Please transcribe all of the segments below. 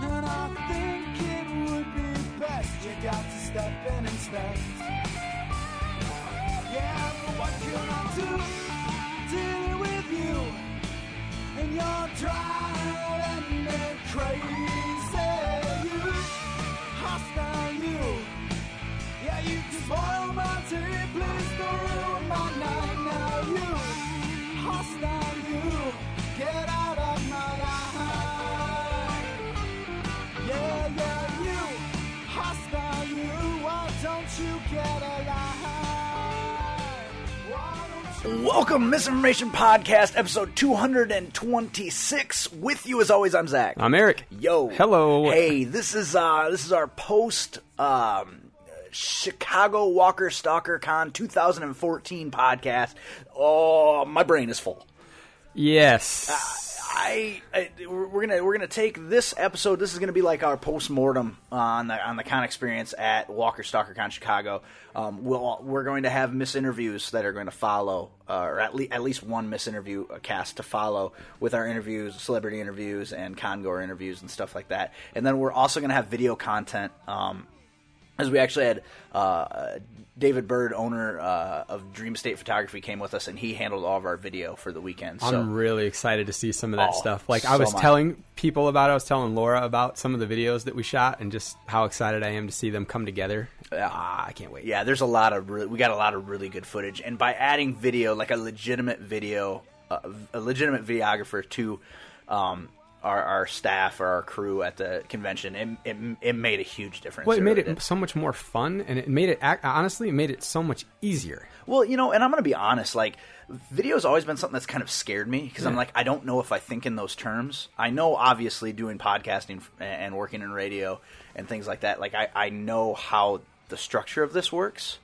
And I think it would be best, you got to step in and inspect. Yeah, but what can I do, dealing with you, and you're driving me crazy, you, hostile you, yeah, you can spoil my day, please don't ruin my night, now you, hostile you, get out of my life. Yeah, you, hostile you, why don't you get alive? Welcome, Misinformation Podcast, episode 226. With you, as always, I'm Zach. I'm Eric. Yo. Hello. Hey, this is our post Chicago Walker Stalker Con 2014 podcast. Oh, my brain is full. Yes. We're gonna take this episode. This is gonna be like our postmortem on the con experience at Walker Stalker Con Chicago. We're going to have misinterviews that are going to follow, or at least one misinterview cast to follow with our interviews, celebrity interviews, and con-goer interviews and stuff like that. And then we're also gonna have video content. As we actually had David Bird, owner of Dream State Photography, came with us, and he handled all of our video for the weekend. So. I'm really excited to see some of that stuff. Like, so I was telling people about it. I was telling Laura about some of the videos that we shot and just how excited I am to see them come together. I can't wait. Yeah, there's we got a lot of really good footage. And by adding video, like a legitimate videographer to our staff or our crew at the convention, it made a huge difference. Well, it made it so much more fun, and honestly, it made it so much easier. Well, you know, and I'm going to be honest, like, video's always been something that's kind of scared me, because I'm like, I don't know if I think in those terms. I know, obviously, doing podcasting and working in radio and things like that, like, I know how the structure of this works.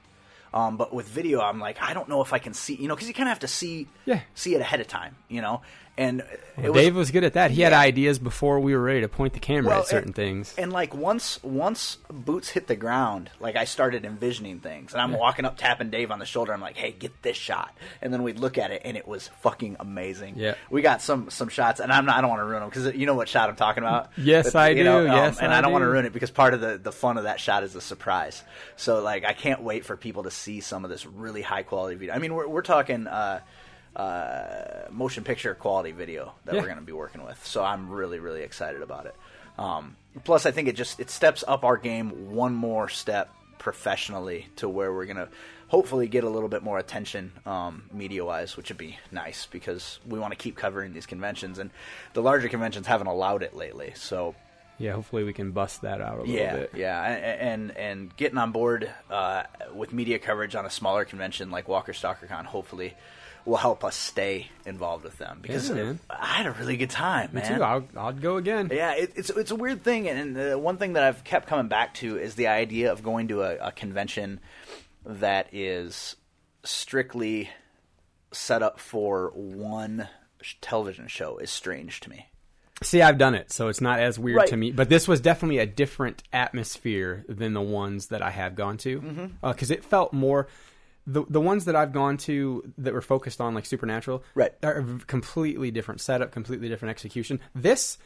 But with video, I'm like, I don't know if I can see, you know, because you kind of have to see it ahead of time, you know. And Dave was good at that. He had ideas before we were ready to point the camera at certain things. And like once boots hit the ground, like I started envisioning things, and I'm walking up, tapping Dave on the shoulder. I'm like, "Hey, get this shot!" And then we'd look at it, and it was fucking amazing. Yeah, we got some shots, and I don't want to ruin them because you know what shot I'm talking about. Yes, but, I do. Know, yes, and I don't want to ruin it because part of the fun of that shot is the surprise. So like, I can't wait for people to see some of this really high quality video. I mean, we're talking. Motion picture quality video that we're going to be working with, so I'm really, really excited about it. Plus, I think it steps up our game one more step professionally to where we're going to hopefully get a little bit more attention media-wise, which would be nice because we want to keep covering these conventions, and the larger conventions haven't allowed it lately. So, yeah, hopefully we can bust that out a little bit. Yeah, and getting on board with media coverage on a smaller convention like Walker Stalker Con, hopefully. Will help us stay involved with them because I had a really good time, man. Me too. I'll go again. Yeah, it's a weird thing, and the one thing that I've kept coming back to is the idea of going to a convention that is strictly set up for one television show is strange to me. See, I've done it, so it's not as weird to me. But this was definitely a different atmosphere than the ones that I have gone to because it felt more. The ones that I've gone to that were focused on like Supernatural are a completely different setup, completely different execution. This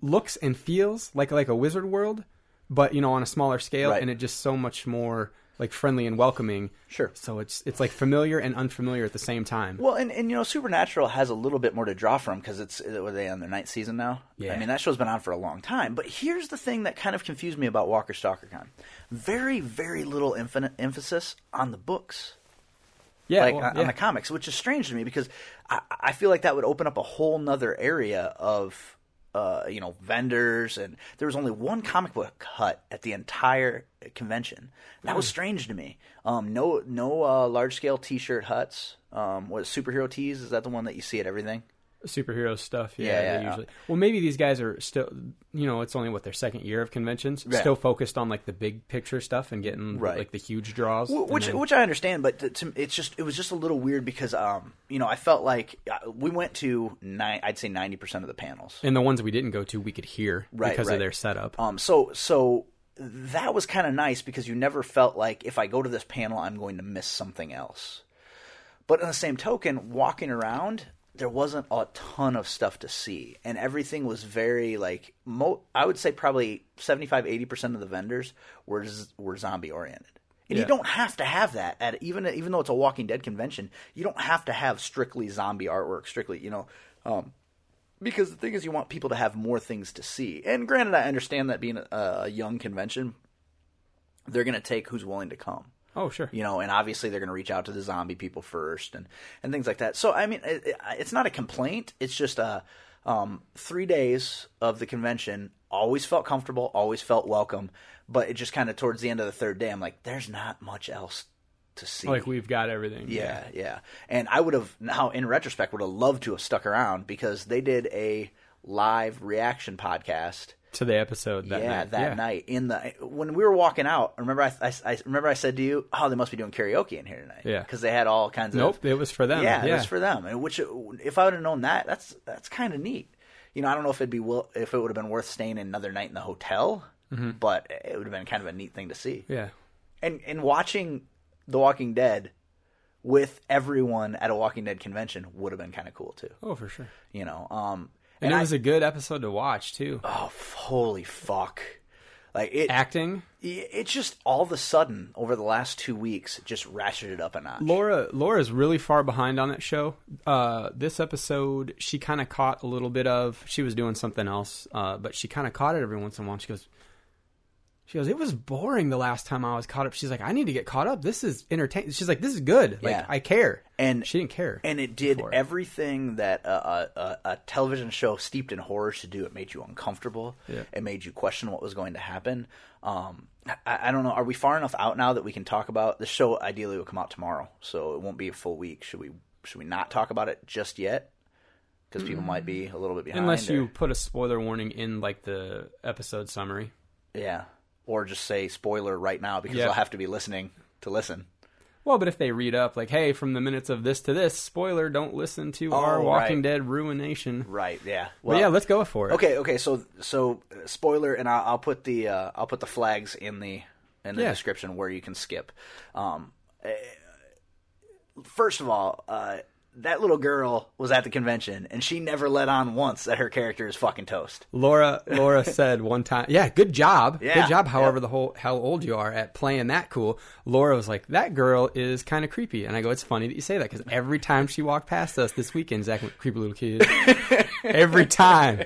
looks and feels like a Wizard World, but you know on a smaller scale, and it just so much more like friendly and welcoming. Sure. So it's like familiar and unfamiliar at the same time. Well, and you know, Supernatural has a little bit more to draw from because were they on their ninth season now? Yeah. I mean, that show's been on for a long time. But here's the thing that kind of confused me about Walker Stalker Con. Very, very little emphasis on the books. Yeah, like on the comics, which is strange to me because I feel like that would open up a whole nother area of you know, vendors, and there was only one comic book hut at the entire convention. That was strange to me. No large scale T-shirt huts. What superhero tees? Is that the one that you see at everything? Superhero stuff, yeah. Usually. Well, maybe these guys are still, you know, it's only their second year of conventions, still focused on like the big picture stuff and getting like the huge draws, which I understand. But it was just a little weird because, you know, I felt like we went to I'd say 90% of the panels, and the ones we didn't go to, we could hear because of their setup. So that was kind of nice because you never felt like if I go to this panel, I'm going to miss something else. But on the same token, walking around, there wasn't a ton of stuff to see, and everything was very like I would say probably 75-80% of the vendors were zombie oriented, and you don't have to have that at even though it's a Walking Dead convention. You don't have to have strictly zombie artwork, strictly, you know, because the thing is you want people to have more things to see. And granted, I understand that being a young convention, they're going to take who's willing to come. Oh, sure. You know, and obviously they're going to reach out to the zombie people first and things like that. So, I mean, it's not a complaint. It's just 3 days of the convention, always felt comfortable, always felt welcome. But it just kind of towards the end of the third day, I'm like, there's not much else to see. Like, we've got everything. Yeah. And I would have now, in retrospect, would have loved to have stuck around because they did a live reaction podcast to the episode that night. That night when we were walking out, remember I said to you, "Oh, they must be doing karaoke in here tonight." Yeah, because they had all kinds of. Nope, it was for them. Yeah, it was for them. And which, if I would have known that, that's kind of neat. You know, I don't know if it would have been worth staying another night in the hotel, but it would have been kind of a neat thing to see. Yeah, and watching The Walking Dead with everyone at a Walking Dead convention would have been kind of cool too. Oh, for sure. You know, And it was a good episode to watch, too. Oh, holy fuck. Like acting? It just all of a sudden, over the last 2 weeks, just ratcheted up a notch. Laura's really far behind on that show. This episode, she kind of caught a little bit of... She was doing something else, but she kind of caught it every once in a while. She goes, it was boring the last time I was caught up. She's like, I need to get caught up. This is entertaining. She's like, this is good. Like, I care. And she didn't care. And it did everything that a television show steeped in horror should do. It made you uncomfortable. Yeah. It made you question what was going to happen. I don't know. Are we far enough out now that we can talk about the show? Ideally, will come out tomorrow, so it won't be a full week. Should we not talk about it just yet? Because people might be a little bit behind. Unless you put a spoiler warning in like the episode summary. Yeah. Or just say spoiler right now because they'll have to be listening to listen. Well, but if they read up like, hey, from the minutes of this to this, spoiler, don't listen to our Walking Dead ruination. Right, yeah. Well, but let's go for it. Okay. So spoiler, and I'll put the flags in the description where you can skip. First of all, that little girl was at the convention, and she never let on once that her character is fucking toast. Laura said one time, good job. Yeah, good job, however how old you are at playing that cool. Laura was like, that girl is kind of creepy. And I go, it's funny that you say that, because every time she walked past us this weekend, Zach went, creepy little kid. Every time.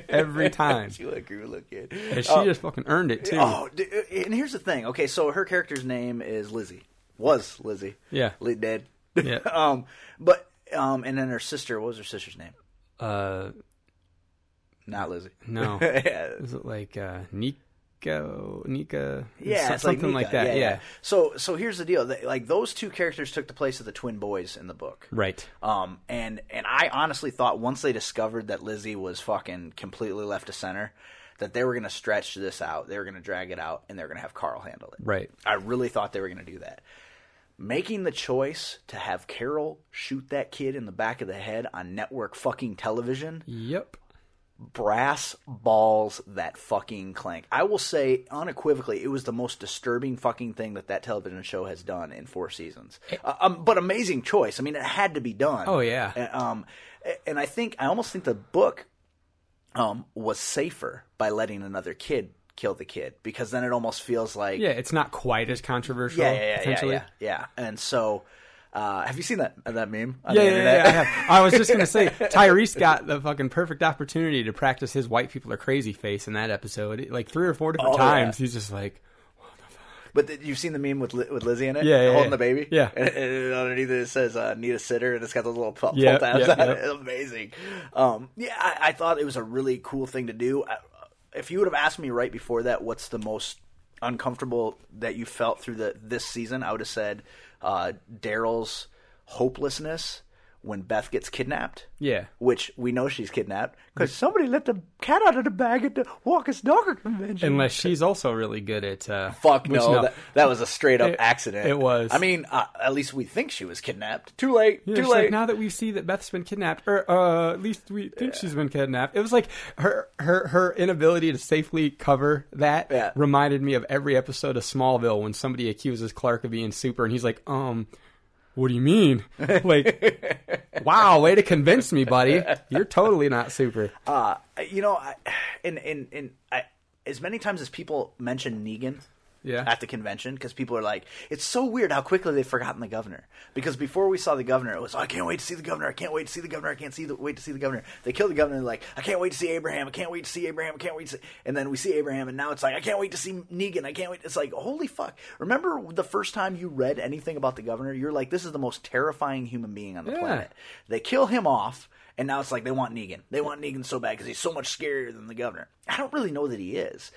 She went, creepy little kid. And she just fucking earned it, too. Oh, and here's the thing. Okay, so her character's name is Lizzie. Was Lizzie. Yeah. Dead. Yeah. But... and then her sister, what was her sister's name? Not Lizzie. No. Is it like Nika? Yeah, something like that. Yeah. So here's the deal. Like those two characters took the place of the twin boys in the book. Right. And I honestly thought once they discovered that Lizzie was fucking completely left to center, that they were going to stretch this out, they were going to drag it out, and they were going to have Carl handle it. Right. I really thought they were going to do that. Making the choice to have Carol shoot that kid in the back of the head on network fucking television. Yep. Brass balls that fucking clank. I will say unequivocally, it was the most disturbing fucking thing that television show has done in 4 seasons. But amazing choice. I mean, it had to be done. Oh, yeah. And I almost think the book was safer by letting another kid kill the kid, because then it almost feels like... Yeah, it's not quite as controversial, potentially. Yeah. And so... have you seen that meme on the internet? Yeah, I have. I was just going to say, Tyrese got the fucking perfect opportunity to practice his white people are crazy face in that episode. Like 3 or 4 different times, he's just like, what the fuck? But you've seen the meme with Lizzie in it? Yeah, holding the baby? Yeah. And underneath it says, need a sitter, and it's got those little pull tabs on it. It's amazing. I thought it was a really cool thing to do. If you would have asked me right before that, what's the most uncomfortable that you felt through this season, I would have said... Daryl's hopelessness when Beth gets kidnapped. Yeah. Which we know she's kidnapped because somebody let the cat out of the bag at the Walker Stalker Convention. Unless she's also really good at... Fuck no. That was a straight-up accident. It was. I mean, at least we think she was kidnapped. Too late. Yeah, too late. Like, now that we see that Beth's been kidnapped, or at least we think she's been kidnapped. It was like her inability to safely cover that reminded me of every episode of Smallville when somebody accuses Clark of being super and he's like, what do you mean? Like, wow, way to convince me, buddy. You're totally not super. As many times as people mention Negan at the convention, because people are like, it's so weird how quickly they've forgotten the governor. Because before we saw the governor, it was, I can't wait to see the governor. I can't wait to see the governor. I can't wait to see the governor. They killed the governor. And they're like, I can't wait to see Abraham. I can't wait to see Abraham. I can't wait to see... And then we see Abraham, and now it's like, I can't wait to see Negan. I can't wait. It's like, holy fuck. Remember the first time you read anything about the governor? You're like, this is the most terrifying human being on the planet. They kill him off, and now it's like, they want Negan. They want Negan so bad because he's so much scarier than the governor. I don't really know that he is,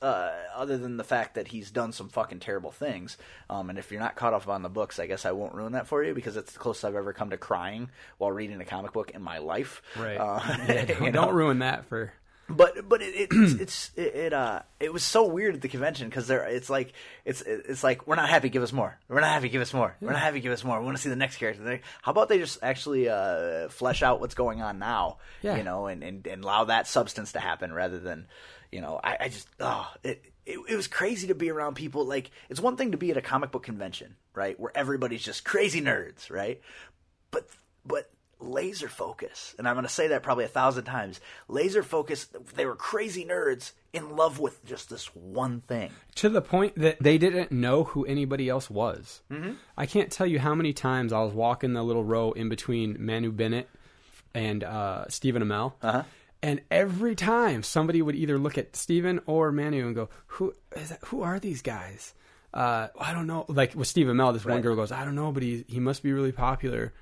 other than the fact that he's done some fucking terrible things. And if you're not caught up on the books, I guess I won't ruin that for you, because it's the closest I've ever come to crying while reading a comic book in my life. Right. Don't ruin that for... But it was so weird at the convention because it's like we're not happy, give us more. We're not happy, give us more. We're not happy, give us more. We want to see the next character. How about they just actually flesh out what's going on now, and allow that substance to happen rather than, It was crazy to be around people. Like, it's one thing to be at a comic book convention, right, where everybody's just crazy nerds, right, but. Laser focus, and I'm going to say that probably 1,000 times. Laser focus. They were crazy nerds in love with just this one thing, to the point that they didn't know who anybody else was. Mm-hmm. I can't tell you how many times I was walking the little row in between Manu Bennett and Stephen Amell, and every time somebody would either look at Stephen or Manu and go, "Who are these guys? I don't know." Like with Stephen Amell, this one girl goes, "I don't know, but he must be really popular."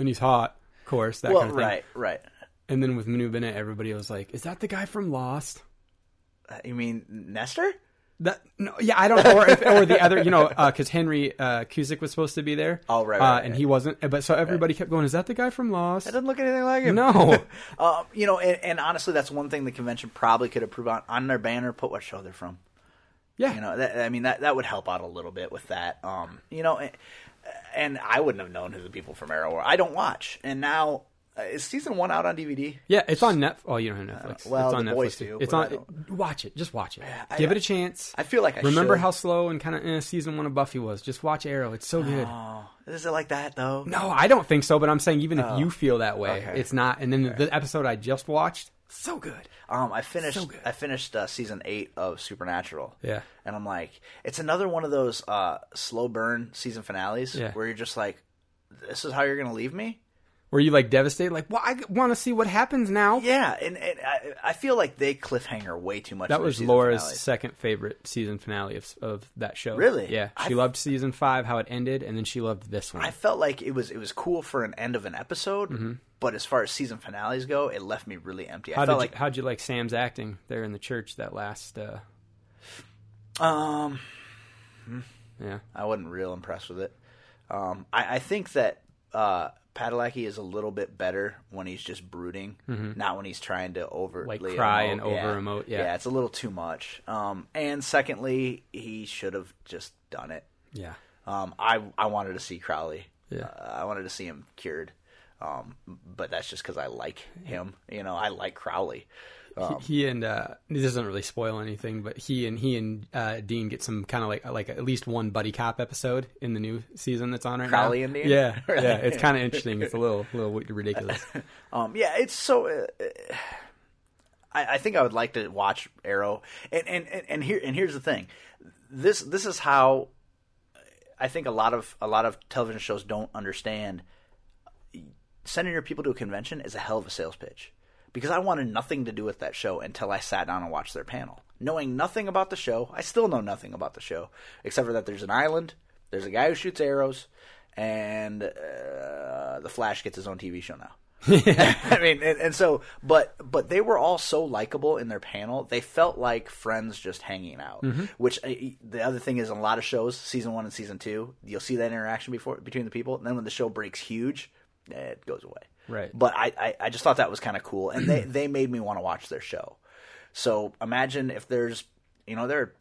And he's hot, of course, kind of thing. Right. And then with Manu Bennett, everybody was like, is that the guy from Lost? You mean Nestor? I don't know. Or the other, because Henry Cusick was supposed to be there. Oh, right. And he wasn't. But so everybody kept going, is that the guy from Lost? That doesn't look anything like him. No. And honestly, that's one thing the convention probably could improve on their banner, put what show they're from. Yeah. That would help out a little bit with that. And I wouldn't have known who the people from Arrow were. I don't watch. And now, is season 1 out on DVD? Yeah, it's on Netflix. Oh, you don't have Netflix. It's on the Netflix boys do. It's on. Watch it. Just watch it. Give it a chance. I feel like I remember how slow and kind of season 1 of Buffy was. Just watch Arrow. It's so good. Oh, is it like that though? No, I don't think so. But I'm saying even if you feel that way, it's not. And then the episode I just watched, so good. I finished season 8 of Supernatural. Yeah. And I'm like, it's another one of those slow burn season finales where you're just like, this is how you're going to leave me? Were you like devastated? Like, well, I want to see what happens now. Yeah. And I feel like they cliffhanger way too much. That was Laura's second favorite season finale of that show. Really? Yeah. She loved season 5, how it ended. And then she loved this one. I felt like it was cool for an end of an episode. Mm-hmm. But as far as season finales go, it left me really empty. How'd you like Sam's acting there in the church that last? Yeah, I wasn't real impressed with it. I think that Padalecki is a little bit better when he's just brooding, not when he's trying to overly cry emote. And over-emote. Yeah, it's a little too much. And secondly, he should have just done it. Yeah. I wanted to see Crowley. Yeah. I wanted to see him cured. But that's just because I like him. I like Crowley. He and this doesn't really spoil anything, but he and Dean get some kind of like at least one buddy cop episode in the new season that's on right now. Crowley and Dean. Yeah, really? Yeah. It's kind of interesting. It's a little ridiculous. It's so. I think I would like to watch Arrow. And here's the thing. This is how I think a lot of television shows don't understand. Sending your people to a convention is a hell of a sales pitch, because I wanted nothing to do with that show until I sat down and watched their panel. Knowing nothing about the show, I still know nothing about the show, except for that there's an island, there's a guy who shoots arrows, and The Flash gets his own TV show now. I mean, so they were all so likable in their panel. They felt like friends just hanging out, mm-hmm. which the other thing is, in a lot of shows, season 1 and season 2, you'll see that interaction between the people, and then when the show breaks huge, it goes away. Right. But I just thought that was kind of cool, and they made me want to watch their show. So imagine if there's, there are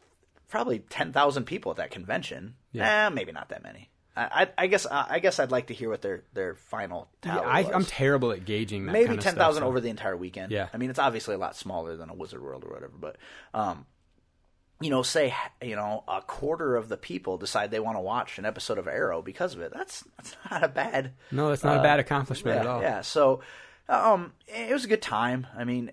probably 10,000 people at that convention. Yeah. Maybe not that many. I guess I'd like to hear what their final tally was. I'm terrible at gauging that maybe kind of 10,000 over the entire weekend. Yeah. I mean, it's obviously a lot smaller than a Wizard World or whatever, but say a quarter of the people decide they want to watch an episode of Arrow because of it. That's not a bad. No, that's not a bad accomplishment at all. Yeah. So it was a good time. I mean,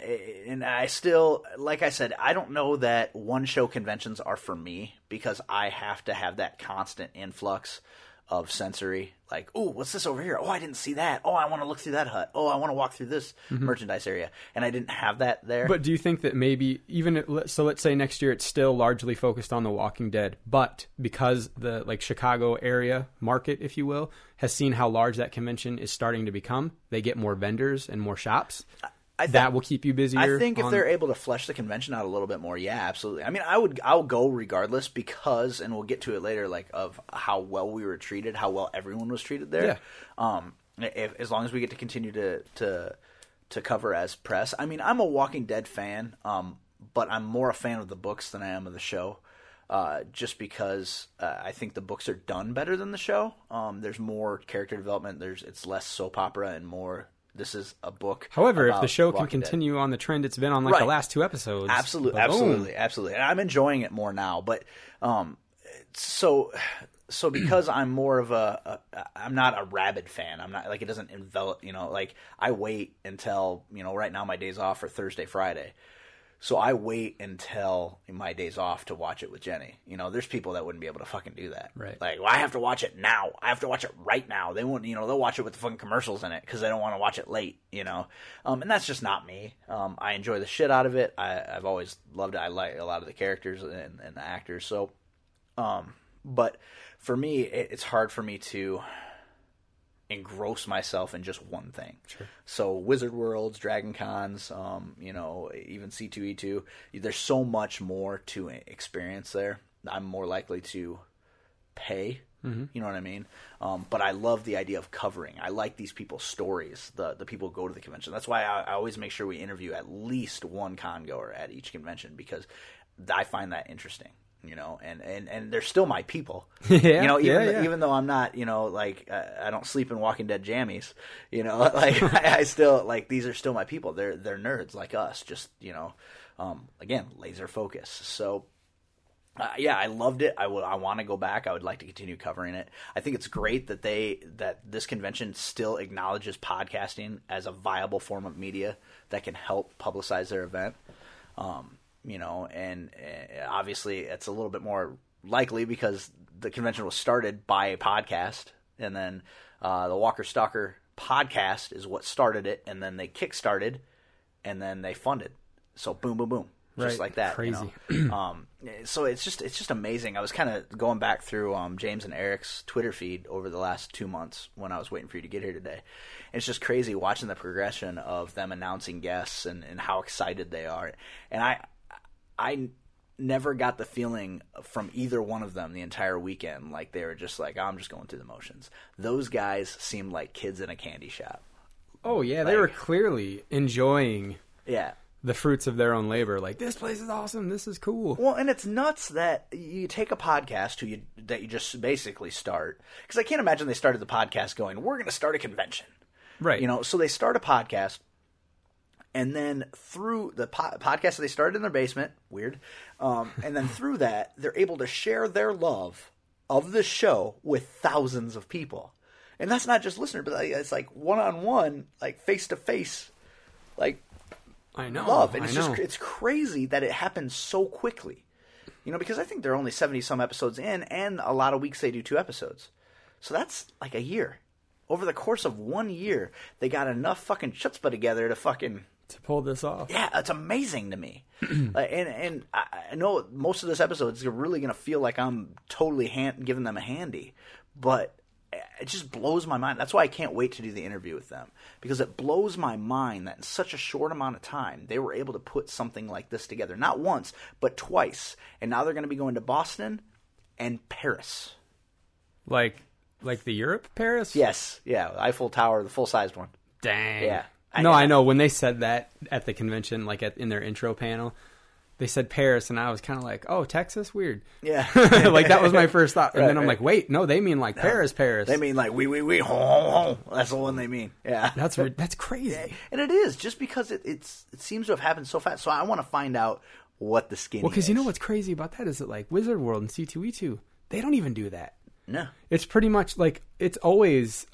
and I still, like I said, I don't know that one show conventions are for me, because I have to have that constant influx of sensory, like, oh, what's this over here? Oh, I didn't see that. Oh, I want to look through that hut. Oh, I want to walk through this mm-hmm. merchandise area. And I didn't have that there. But do you think that maybe let's say next year it's still largely focused on The Walking Dead, but because the Chicago area market, if you will, has seen how large that convention is starting to become, they get more vendors and more shops. That will keep you busier. I think if they're able to flesh the convention out a little bit more, yeah, absolutely. I mean, I'll go regardless, because, and we'll get to it later, of how well we were treated, how well everyone was treated there. Yeah. As long as we get to continue to cover as press. I mean, I'm a Walking Dead fan, but I'm more a fan of the books than I am of the show, just because I think the books are done better than the show. There's more character development. It's less soap opera and more. This is a book. However, if the show can continue on the trend it's been on, the last 2 episodes. Absolutely. And I'm enjoying it more now. But so because I'm more of I'm not a rabid fan. I'm not it doesn't envelop. I wait until right now my days off are Thursday, Friday. So I wait until my days off to watch it with Jenny. There's people that wouldn't be able to fucking do that. Right. I have to watch it now. I have to watch it right now. They won't, they'll watch it with the fucking commercials in it because they don't want to watch it late, And that's just not me. I enjoy the shit out of it. I've always loved it. I like a lot of the characters and the actors. So, but for me, it's hard for me to engross myself in just one thing. Sure. So Wizard Worlds, Dragon Cons, even C2E2, there's so much more to experience there. I'm more likely to pay, mm-hmm. you know what I mean? But I love the idea of covering. I like these people's stories, the people who go to the convention. That's why I always make sure we interview at least one con-goer at each convention, because I find that interesting. And they're still my people, even though I'm not, I don't sleep in Walking Dead jammies, I still these are still my people. They're nerds like us, just, again, laser focus. So, I loved it. I want to go back. I would like to continue covering it. I think it's great that this convention still acknowledges podcasting as a viable form of media that can help publicize their event. And obviously it's a little bit more likely because the convention was started by a podcast, and then the Walker Stalker podcast is what started it, and then they kickstarted, and then they funded. So boom, boom, boom, just like that. Crazy. So it's just amazing. I was kind of going back through James and Eric's Twitter feed over the last 2 months when I was waiting for you to get here today. And it's just crazy watching the progression of them announcing guests and how excited they are. And I never got the feeling from either one of them the entire weekend they were just I'm just going through the motions. Those guys seemed like kids in a candy shop. Oh, yeah. They were clearly enjoying the fruits of their own labor. This place is awesome. This is cool. Well, and it's nuts that you take a podcast that you just basically start. Because I can't imagine they started the podcast going, we're going to start a convention. Right. So they start a podcast. And then through the podcast that they started in their basement, weird, and then through that, they're able to share their love of the show with thousands of people. And that's not just listeners, but it's one-on-one, face-to-face, I know. Love. And it's just, it's crazy that it happens so quickly. You know, because I think they're only 70-some episodes in, and a lot of weeks they do 2 episodes. So that's like a year. Over the course of 1 year, they got enough fucking chutzpah together to fucking... to pull this off. Yeah, it's amazing to me. and I know most of this episode is really going to feel like I'm totally giving them a handy. But it just blows my mind. That's why I can't wait to do the interview with them. Because it blows my mind that in such a short amount of time, they were able to put something like this together. Not once, but twice. And now they're going to be going to Boston and Paris. Like the Europe Paris? Yes. Yeah. Eiffel Tower, the full-sized one. Dang. Yeah. I know. When they said that at the convention, like in their intro panel, they said Paris, and I was kind of like, oh, Texas? Weird. Yeah. Like, that was my first thought. And right, then I'm like, wait, no, they mean like Paris, Paris. They mean like, we, ho, ho. That's the one they mean. Yeah. That's crazy. Yeah. And it is, just because it seems to have happened so fast. So I want to find out what the skinny is. Well, because you know what's crazy about that is that, like, Wizard World and C2E2, they don't even do that. No. It's pretty much like, it's always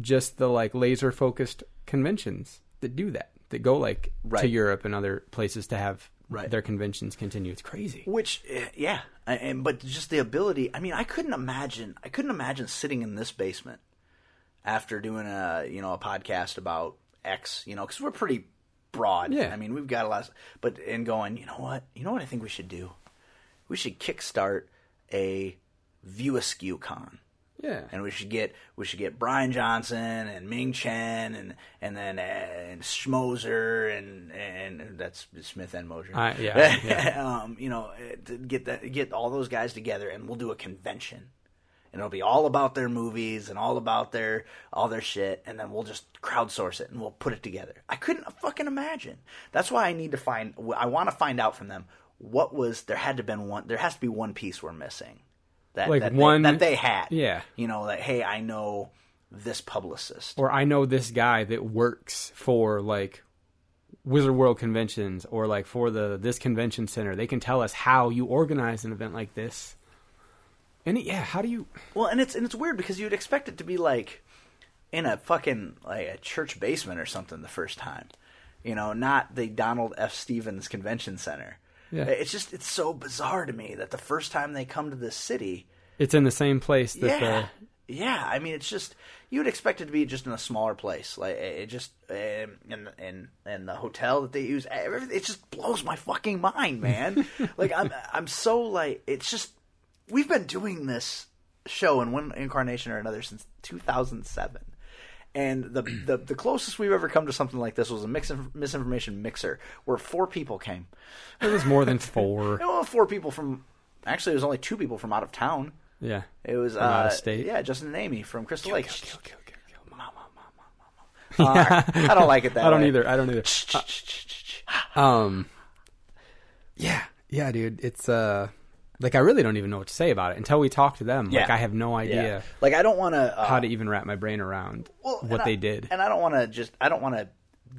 just the like laser-focused conventions that do that, that go like to Europe and other places to have their conventions continue. It's crazy. Which, yeah. But just the ability, I mean, I couldn't imagine sitting in this basement after doing a podcast about X, because we're pretty broad. Yeah. I mean, we've got a lot of, and going, you know what I think we should do? We should kickstart a View Askew Con. Yeah, and we should get Bryan Johnson and Ming Chen and then Schmoser and that's Smith and Mosier. Yeah. To get all those guys together, and we'll do a convention, and it'll be all about their movies and all about their all their shit, and then we'll just crowdsource it and we'll put it together. I couldn't fucking imagine. That's why I want to find out from them what was there has to be one piece we're missing. That they had. Yeah. That, hey, I know this publicist. Or I know this guy that works for, like, Wizard World conventions or, like, for this convention center. They can tell us how you organize an event like this. And, how do you... Well, and it's weird because you'd expect it to be, like, in a fucking, like, a church basement or something the first time. Not the Donald F. Stevens Convention Center. Yeah. It's so bizarre to me that the first time they come to this city... It's in the same place that I mean, it's just... You would expect it to be just in a smaller place. Like, it just... And the hotel that they use... It just blows my fucking mind, man. Like, I'm so, like... It's just... We've been doing this show in one incarnation or another since 2007. And the closest we've ever come to something like this was a misinformation mixer where 4 people came. It was more than 4. Well, 4 people from... Actually, it was only 2 people from out of town. Yeah. It was... out of state. Yeah, Justin and Amy from Crystal Lake. Kill. Mama. I don't like it that way. I don't either. Yeah, dude. It's... Like, I really don't even know what to say about it until we talk to them. Yeah. Like, I have no idea. Yeah. Like, I don't want to... how to even wrap my brain around what they did. And I don't want to just... I don't want to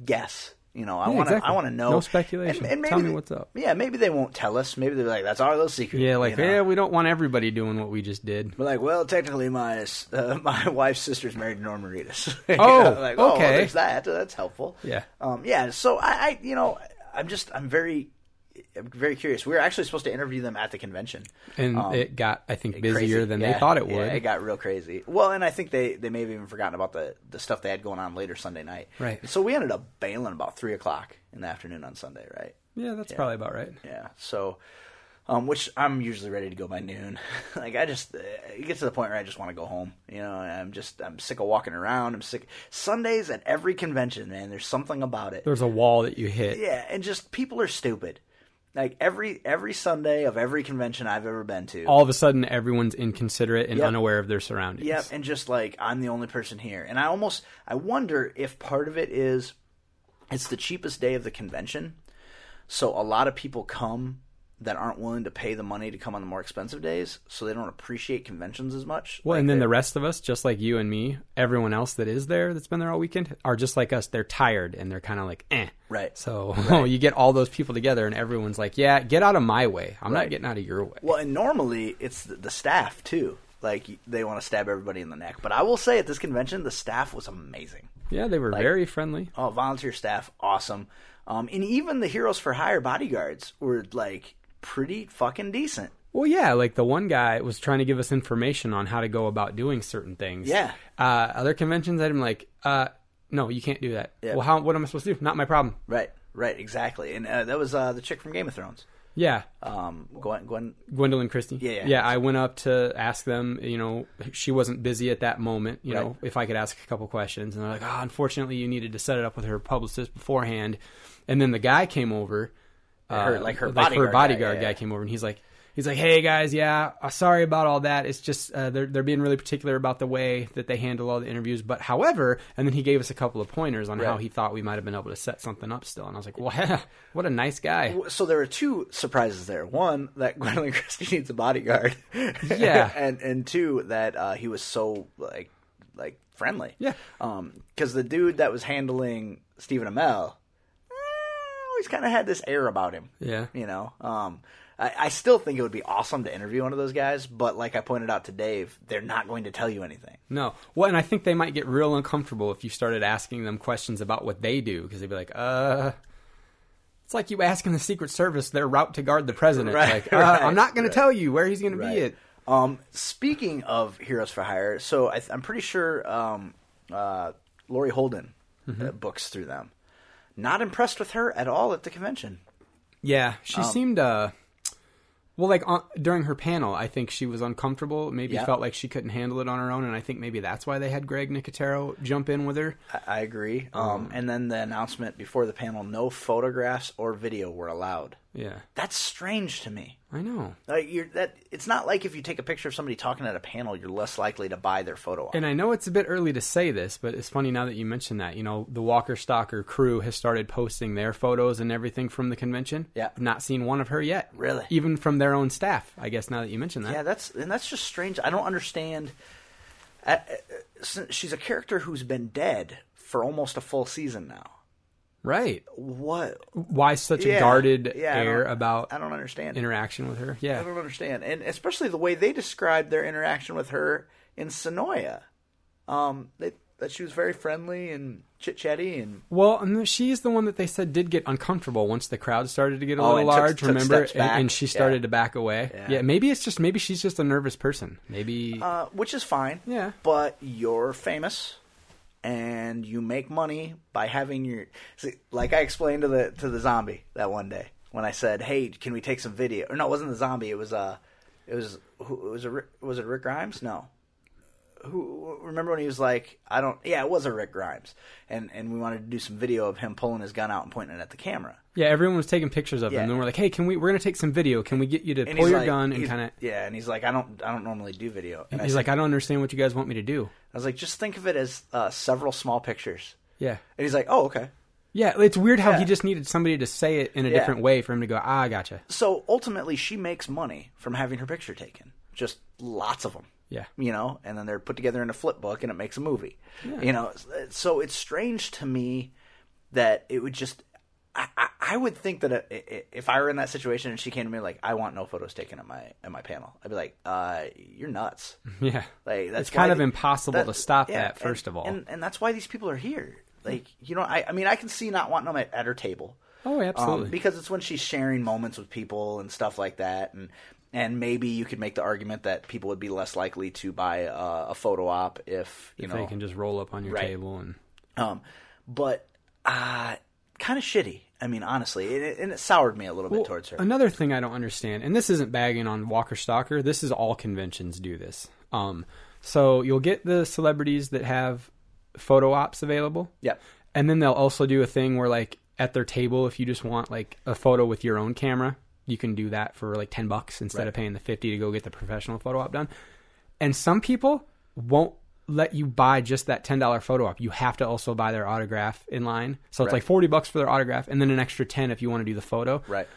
guess. I want to know. No speculation. And maybe tell me what's up. Yeah, maybe they won't tell us. Maybe they're like, that's our little secret. Yeah, like, we don't want everybody doing what we just did. We're like, well, technically my wife's sister's married to Norman Reedus. Okay. Well, there's that. That's helpful. Yeah. So, I'm very curious. We were actually supposed to interview them at the convention. And it got, I think, busier than they thought it would. Yeah, it got real crazy. Well, and I think they may have even forgotten about the stuff they had going on later Sunday night. Right. So we ended up bailing about 3 o'clock in the afternoon on Sunday, right? Yeah, that's probably about right. Yeah. So, which I'm usually ready to go by noon. Like, I just, it gets to the point where I just want to go home. I'm sick of walking around. I'm sick. Sundays at every convention, man, there's something about it. There's a wall that you hit. Yeah, and just people are stupid. Like, every Sunday of every convention I've ever been to... All of a sudden, everyone's inconsiderate and unaware of their surroundings. Yep, and just like, I'm the only person here. And I wonder if part of it is it's the cheapest day of the convention, so a lot of people come that aren't willing to pay the money to come on the more expensive days, so they don't appreciate conventions as much. Well, like, and then the rest of us, just like you and me, everyone else that is there that's been there all weekend are just like us. They're tired, and they're kind of like, eh. Right. So you get all those people together, and everyone's like, yeah, get out of my way. I'm not getting out of your way. Well, and normally it's the staff, too. Like, they want to stab everybody in the neck. But I will say, at this convention, the staff was amazing. Yeah, they were very friendly. Oh, volunteer staff, awesome. And even the Heroes for Hire bodyguards were, like, pretty fucking decent. Well, yeah, like the one guy was trying to give us information on how to go about doing certain things. Yeah. Other conventions, I'm like, no, you can't do that. Yeah. Well, what am I supposed to do? Not my problem. Right, exactly. And that was the chick from Game of Thrones. Yeah. Gwendoline Christie. Yeah. Yeah, I went up to ask them, you know, she wasn't busy at that moment, you know, if I could ask a couple questions. And they're like, oh, unfortunately, you needed to set it up with her publicist beforehand. And then the guy came over. Her bodyguard guy came over, and he's like, hey guys, yeah, sorry about all that. It's just they're being really particular about the way that they handle all the interviews. But however, and then he gave us a couple of pointers on how he thought we might have been able to set something up still. And I was like, wow, what a nice guy. So there were two surprises there. One, that Gwendoline Christie needs a bodyguard. Yeah, and two, that he was so like friendly. Yeah, because the dude that was handling Stephen Amell. He's kind of had this air about him. Yeah. You know, I still think it would be awesome to interview one of those guys, but like I pointed out to Dave, they're not going to tell you anything. No. Well, and I think they might get real uncomfortable if you started asking them questions about what they do, because they'd be like, it's like you asking the Secret Service their route to guard the president. Right, like, I'm not going to tell you where he's going to be at. Speaking of Heroes for Hire, so I'm pretty sure Lori Holden books through them. Not impressed with her at all at the convention. Yeah, she seemed during her panel, I think she was uncomfortable. Maybe felt like she couldn't handle it on her own, and I think maybe that's why they had Greg Nicotero jump in with her. I agree. And then the announcement before the panel: no photographs or video were allowed. Yeah, that's strange to me. I know. Like it's not like if you take a picture of somebody talking at a panel, you're less likely to buy their photo op. And I know it's a bit early to say this, but it's funny now that you mention that. You know, the Walker Stalker crew has started posting their photos and everything from the convention. Yeah. I've not seen one of her yet. Really? Even from their own staff, I guess, now that you mention that. Yeah, that's just strange. I don't understand. She's a character who's been dead for almost a full season now. Right. What? Why such a guarded air about I don't understand interaction with her? Yeah. I don't understand. And especially the way they described their interaction with her in Sonoya. That she was very friendly and chit-chatty. And she's the one that they said did get uncomfortable once the crowd started to get a little large, remember? And she started to back away. Yeah. Maybe she's just a nervous person. Maybe. Which is fine. Yeah. But you're famous. And you make money by having like I explained to the zombie that one day when I said, "Hey, can we take some video?" Or no, it wasn't the zombie. Was it Rick Grimes? No, who remember when he was like, "I don't." Yeah, it was a Rick Grimes, and we wanted to do some video of him pulling his gun out and pointing it at the camera. Yeah, everyone was taking pictures of him, and then we're like, "Hey, we're gonna take some video? Can we get you to pull your gun and kind of?" Yeah, and he's like, "I don't normally do video." And he's like, "I don't understand what you guys want me to do." I was like, just think of it as several small pictures. Yeah. And he's like, oh, okay. Yeah, it's weird how he just needed somebody to say it in a different way for him to go, I gotcha. So ultimately, she makes money from having her picture taken. Just lots of them. Yeah. You know, and then they're put together in a flip book and it makes a movie. Yeah. You know, so it's strange to me that it would just... I would think that if I were in that situation and she came to me like, I want no photos taken at my panel, I'd be like, you're nuts. Yeah. Like, that's kind of impossible to stop that, first of all. And that's why these people are here. Like, you know, I mean, I can see not wanting them at her table. Oh, absolutely. Because it's when she's sharing moments with people and stuff like that. And maybe you could make the argument that people would be less likely to buy a photo op if they can just roll up on your table. And kind of shitty. I mean, honestly, it soured me a little bit towards her. Another thing I don't understand, and this isn't bagging on Walker Stalker, this is all conventions do this. So you'll get the celebrities that have photo ops available. Yeah. And then they'll also do a thing where, like, at their table, if you just want, like, a photo with your own camera, you can do that for, like, $10 instead of paying the $50 to go get the professional photo op done. And some people won't let you buy just that $10 photo op. You have to also buy their autograph in line. So it's like $40 for their autograph and then an extra $10 if you want to do the photo. Right.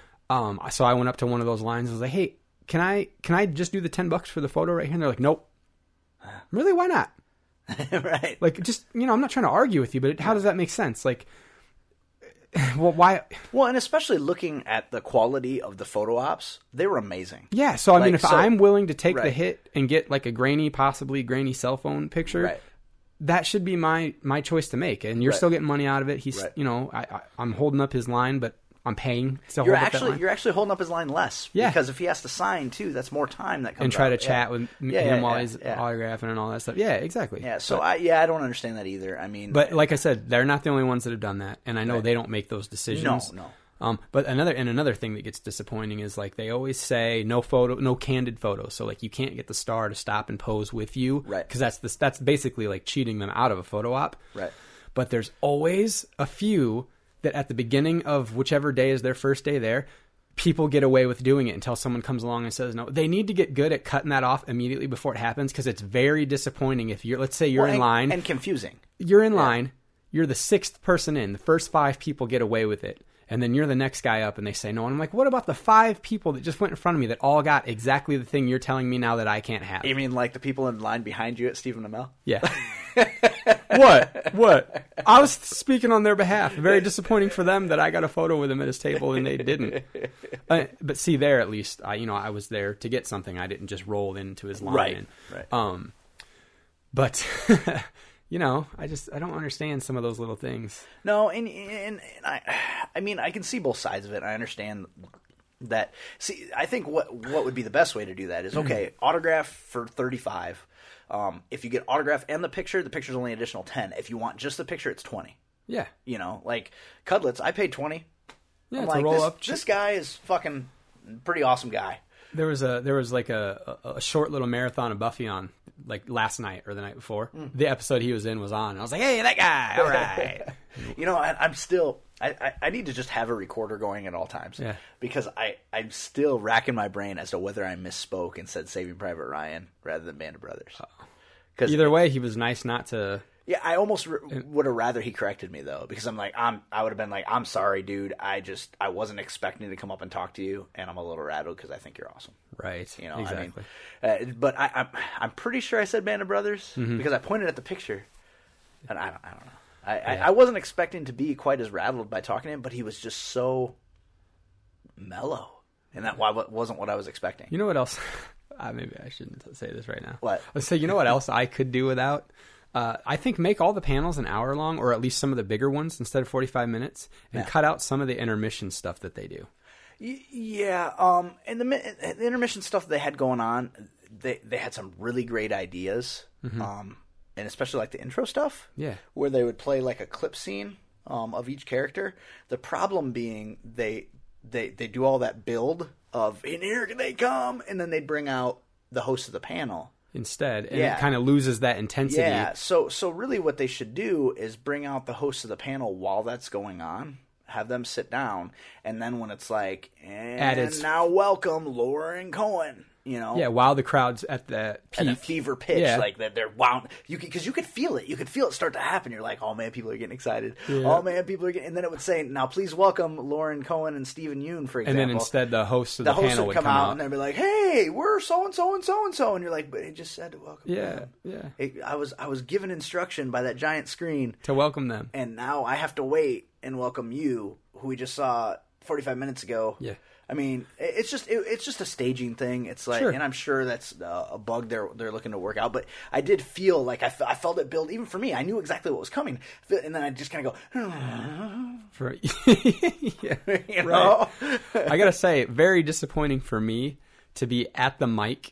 So I went up to one of those lines and was like, hey, can I just do the $10 for the photo right here? And they're like, nope. Really? Why not? Right. Like, just, you know, I'm not trying to argue with you, but how does that make sense? Like, well, why? Well, and especially looking at the quality of the photo ops, they were amazing. Yeah, so I mean, if I'm willing to take the hit and get like a grainy, possibly grainy cell phone picture, that should be my choice to make. And you're still getting money out of it. He's, you know, I'm holding up his line, but I'm paying. So you're actually holding up his line less. Yeah. Because if he has to sign too, that's more time that comes. And try to chat with him while he's autographing and all that stuff. Yeah, exactly. Yeah. So I don't understand that either. I mean, but like I said, they're not the only ones that have done that, and I know they don't make those decisions. No. But another thing that gets disappointing is, like, they always say no candid photos. So, like, you can't get the star to stop and pose with you, right? Because that's basically like cheating them out of a photo op, right? But there's always a few that at the beginning of whichever day is their first day there, people get away with doing it until someone comes along and says no. They need to get good at cutting that off immediately before it happens, because it's very disappointing if you're, let's say you're in line, and confusing. You're in line, you're the sixth person in. The first five people get away with it. And then you're the next guy up and they say no. And I'm like, what about the five people that just went in front of me that all got exactly the thing you're telling me now that I can't have? You mean like the people in line behind you at Stephen Amell? Yeah. What? I was speaking on their behalf. Very disappointing for them that I got a photo with him at his table and they didn't. But see, there at least, I was there to get something. I didn't just roll into his line. Right. But... You know, I don't understand some of those little things. No, and I mean, I can see both sides of it. I understand that. See, I think what would be the best way to do that is, okay, autograph for $35. If you get autograph and the picture's only an additional $10. If you want just the picture, it's $20. Yeah. You know, like Cudlitz, I paid $20. Yeah, I'm like, this guy is fucking pretty awesome guy. There was like a short little marathon of Buffy on like last night or the night before. The episode he was in was on. And I was like, hey, that guy, all right. You know, I need to just have a recorder going at all times because I'm still racking my brain as to whether I misspoke and said Saving Private Ryan rather than Band of Brothers. Either way, he was nice not to. Yeah, I almost would have rather he corrected me though, because I would have been like, I'm sorry, dude. I wasn't expecting to come up and talk to you, and I'm a little rattled because I think you're awesome. Right. You know, exactly. I mean, but I'm pretty sure I said Band of Brothers because I pointed at the picture, and I don't know. I wasn't expecting to be quite as rattled by talking to him, but he was just so mellow, and that wasn't what I was expecting. You know what else? Maybe I shouldn't say this right now. What? Let's say, you know what else I could do without. I think make all the panels an hour long, or at least some of the bigger ones instead of 45 minutes, and cut out some of the intermission stuff that they do. Yeah, and the intermission stuff they had going on, they had some really great ideas, and especially like the intro stuff, where they would play like a clip scene of each character. The problem being they do all that build of, and here they come, and then they bring out the host of the panel. Instead, and it kind of loses that intensity. Yeah, so really what they should do is bring out the host of the panel while that's going on, have them sit down, and then when it's like, and now welcome Laura and Cohen, you know. Yeah, while the crowd's at the peak. At the fever pitch, like that they're wound. Because you could feel it. You could feel it start to happen. You're like, oh man, people are getting excited. Yeah. Oh man, people are getting. And then it would say, now please welcome Laura and Cohen and Stephen Yoon, for example. And then instead the host of the panel would come out. And they'd be like, hey. Hey, we're so-and-so and so-and-so. And you're like, but it just said to welcome them. Yeah, yeah. I was given instruction by that giant screen. To welcome them. And now I have to wait and welcome you, who we just saw 45 minutes ago. Yeah. I mean, it's just a staging thing. It's like, and I'm sure that's a bug they're looking to work out. But I did feel like I felt it build, even for me. I knew exactly what was coming, and then I just kind of go. You know? I gotta say, very disappointing for me to be at the mic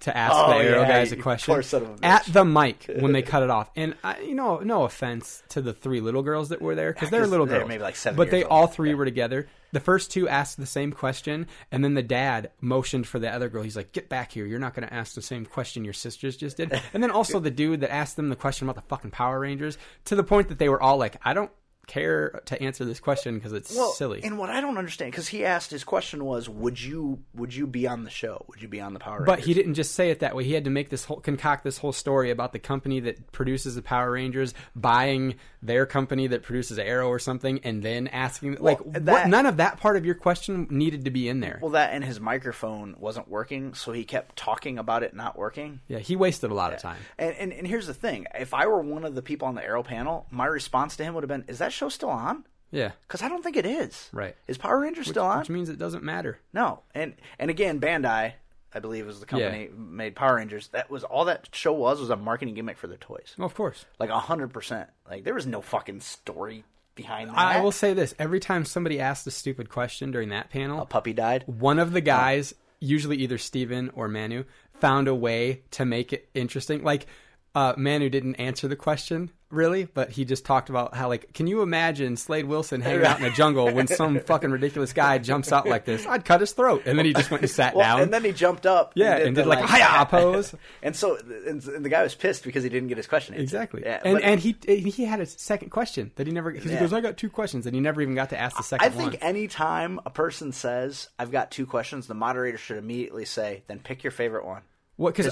to ask the Arrow guys a question. Poor son of a bitch. At the mic when they cut it off. And, no offense to the three little girls that were there, because they're little girls. Maybe like 7 years old. But they all three were together. The first two asked the same question, and then the dad motioned for the other girl. He's like, get back here. You're not going to ask the same question your sisters just did. And then also the dude that asked them the question about the fucking Power Rangers, to the point that they were all like, I don't care to answer this question because it's silly. And what I don't understand, because he asked, his question was, would you be on the show? Would you be on the Power Rangers? But he didn't just say it that way. He had to make concoct this whole story about the company that produces the Power Rangers buying their company that produces Arrow or something, and then asking none of that part of your question needed to be in there. Well, that and his microphone wasn't working, so he kept talking about it not working. Yeah, he wasted a lot of time. And here's the thing. If I were one of the people on the Arrow panel, my response to him would have been, is that show still on? Yeah, because I don't think it is. Right? Is Power Rangers still on? Which means it doesn't matter. No, and again, Bandai, I believe was the company made Power Rangers. That was all that show was a marketing gimmick for their toys. Well, of course. Like 100%. Like there was no fucking story behind that. I will say this. Every time somebody asked a stupid question during that panel. A puppy died. One of the guys, usually either Steven or Manu, found a way to make it interesting. Like Manu didn't answer the question really, but he just talked about how, like, can you imagine Slade Wilson hanging out in a jungle when some fucking ridiculous guy jumps out like this? I'd cut his throat. And then he just went and sat down. And then he jumped up. Yeah, and did like a hi-yah pose. And so and the guy was pissed because he didn't get his question answered. Exactly. Yeah, and he had a second question that he never – because he goes, I got two questions. And he never even got to ask the second one. I think any time a person says, I've got two questions, the moderator should immediately say, then pick your favorite one. Because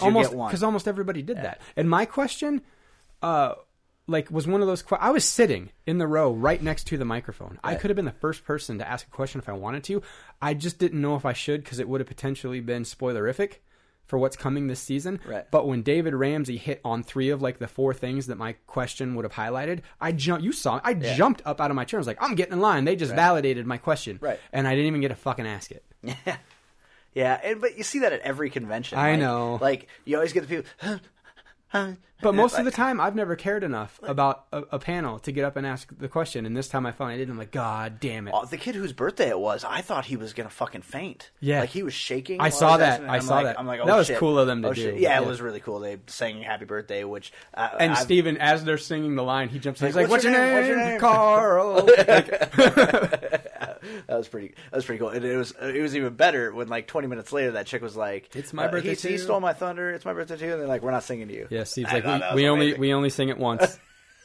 almost everybody did that. And my question was one of those – I was sitting in the row right next to the microphone. Right. I could have been the first person to ask a question if I wanted to. I just didn't know if I should because it would have potentially been spoilerific for what's coming this season. Right. But when David Ramsey hit on three of the four things that my question would have highlighted, I jumped up out of my chair. I was like, I'm getting in line. They just validated my question. Right. And I didn't even get to fucking ask it. Yeah. Yeah, but you see that at every convention. I know. Like, you always get the people, but most of the time, I've never cared enough about a panel to get up and ask the question. And this time I finally did. I'm like, God damn it. Oh, the kid whose birthday it was, I thought he was going to fucking faint. Yeah. Like, he was shaking. I saw that. I saw that. I'm like, oh, shit. That was cool of them to do. Shit. Yeah, it was really cool. They sang Happy Birthday, which... and Steven, as they're singing the line, he jumps in. He's like, what's your name? Carl. That was pretty cool. And it was even better when, 20 minutes later, that chick was like... It's my birthday, too. He stole my thunder. It's my birthday, too. And they're like, we're not singing to you. Yeah, Steve's like, we only sing it once.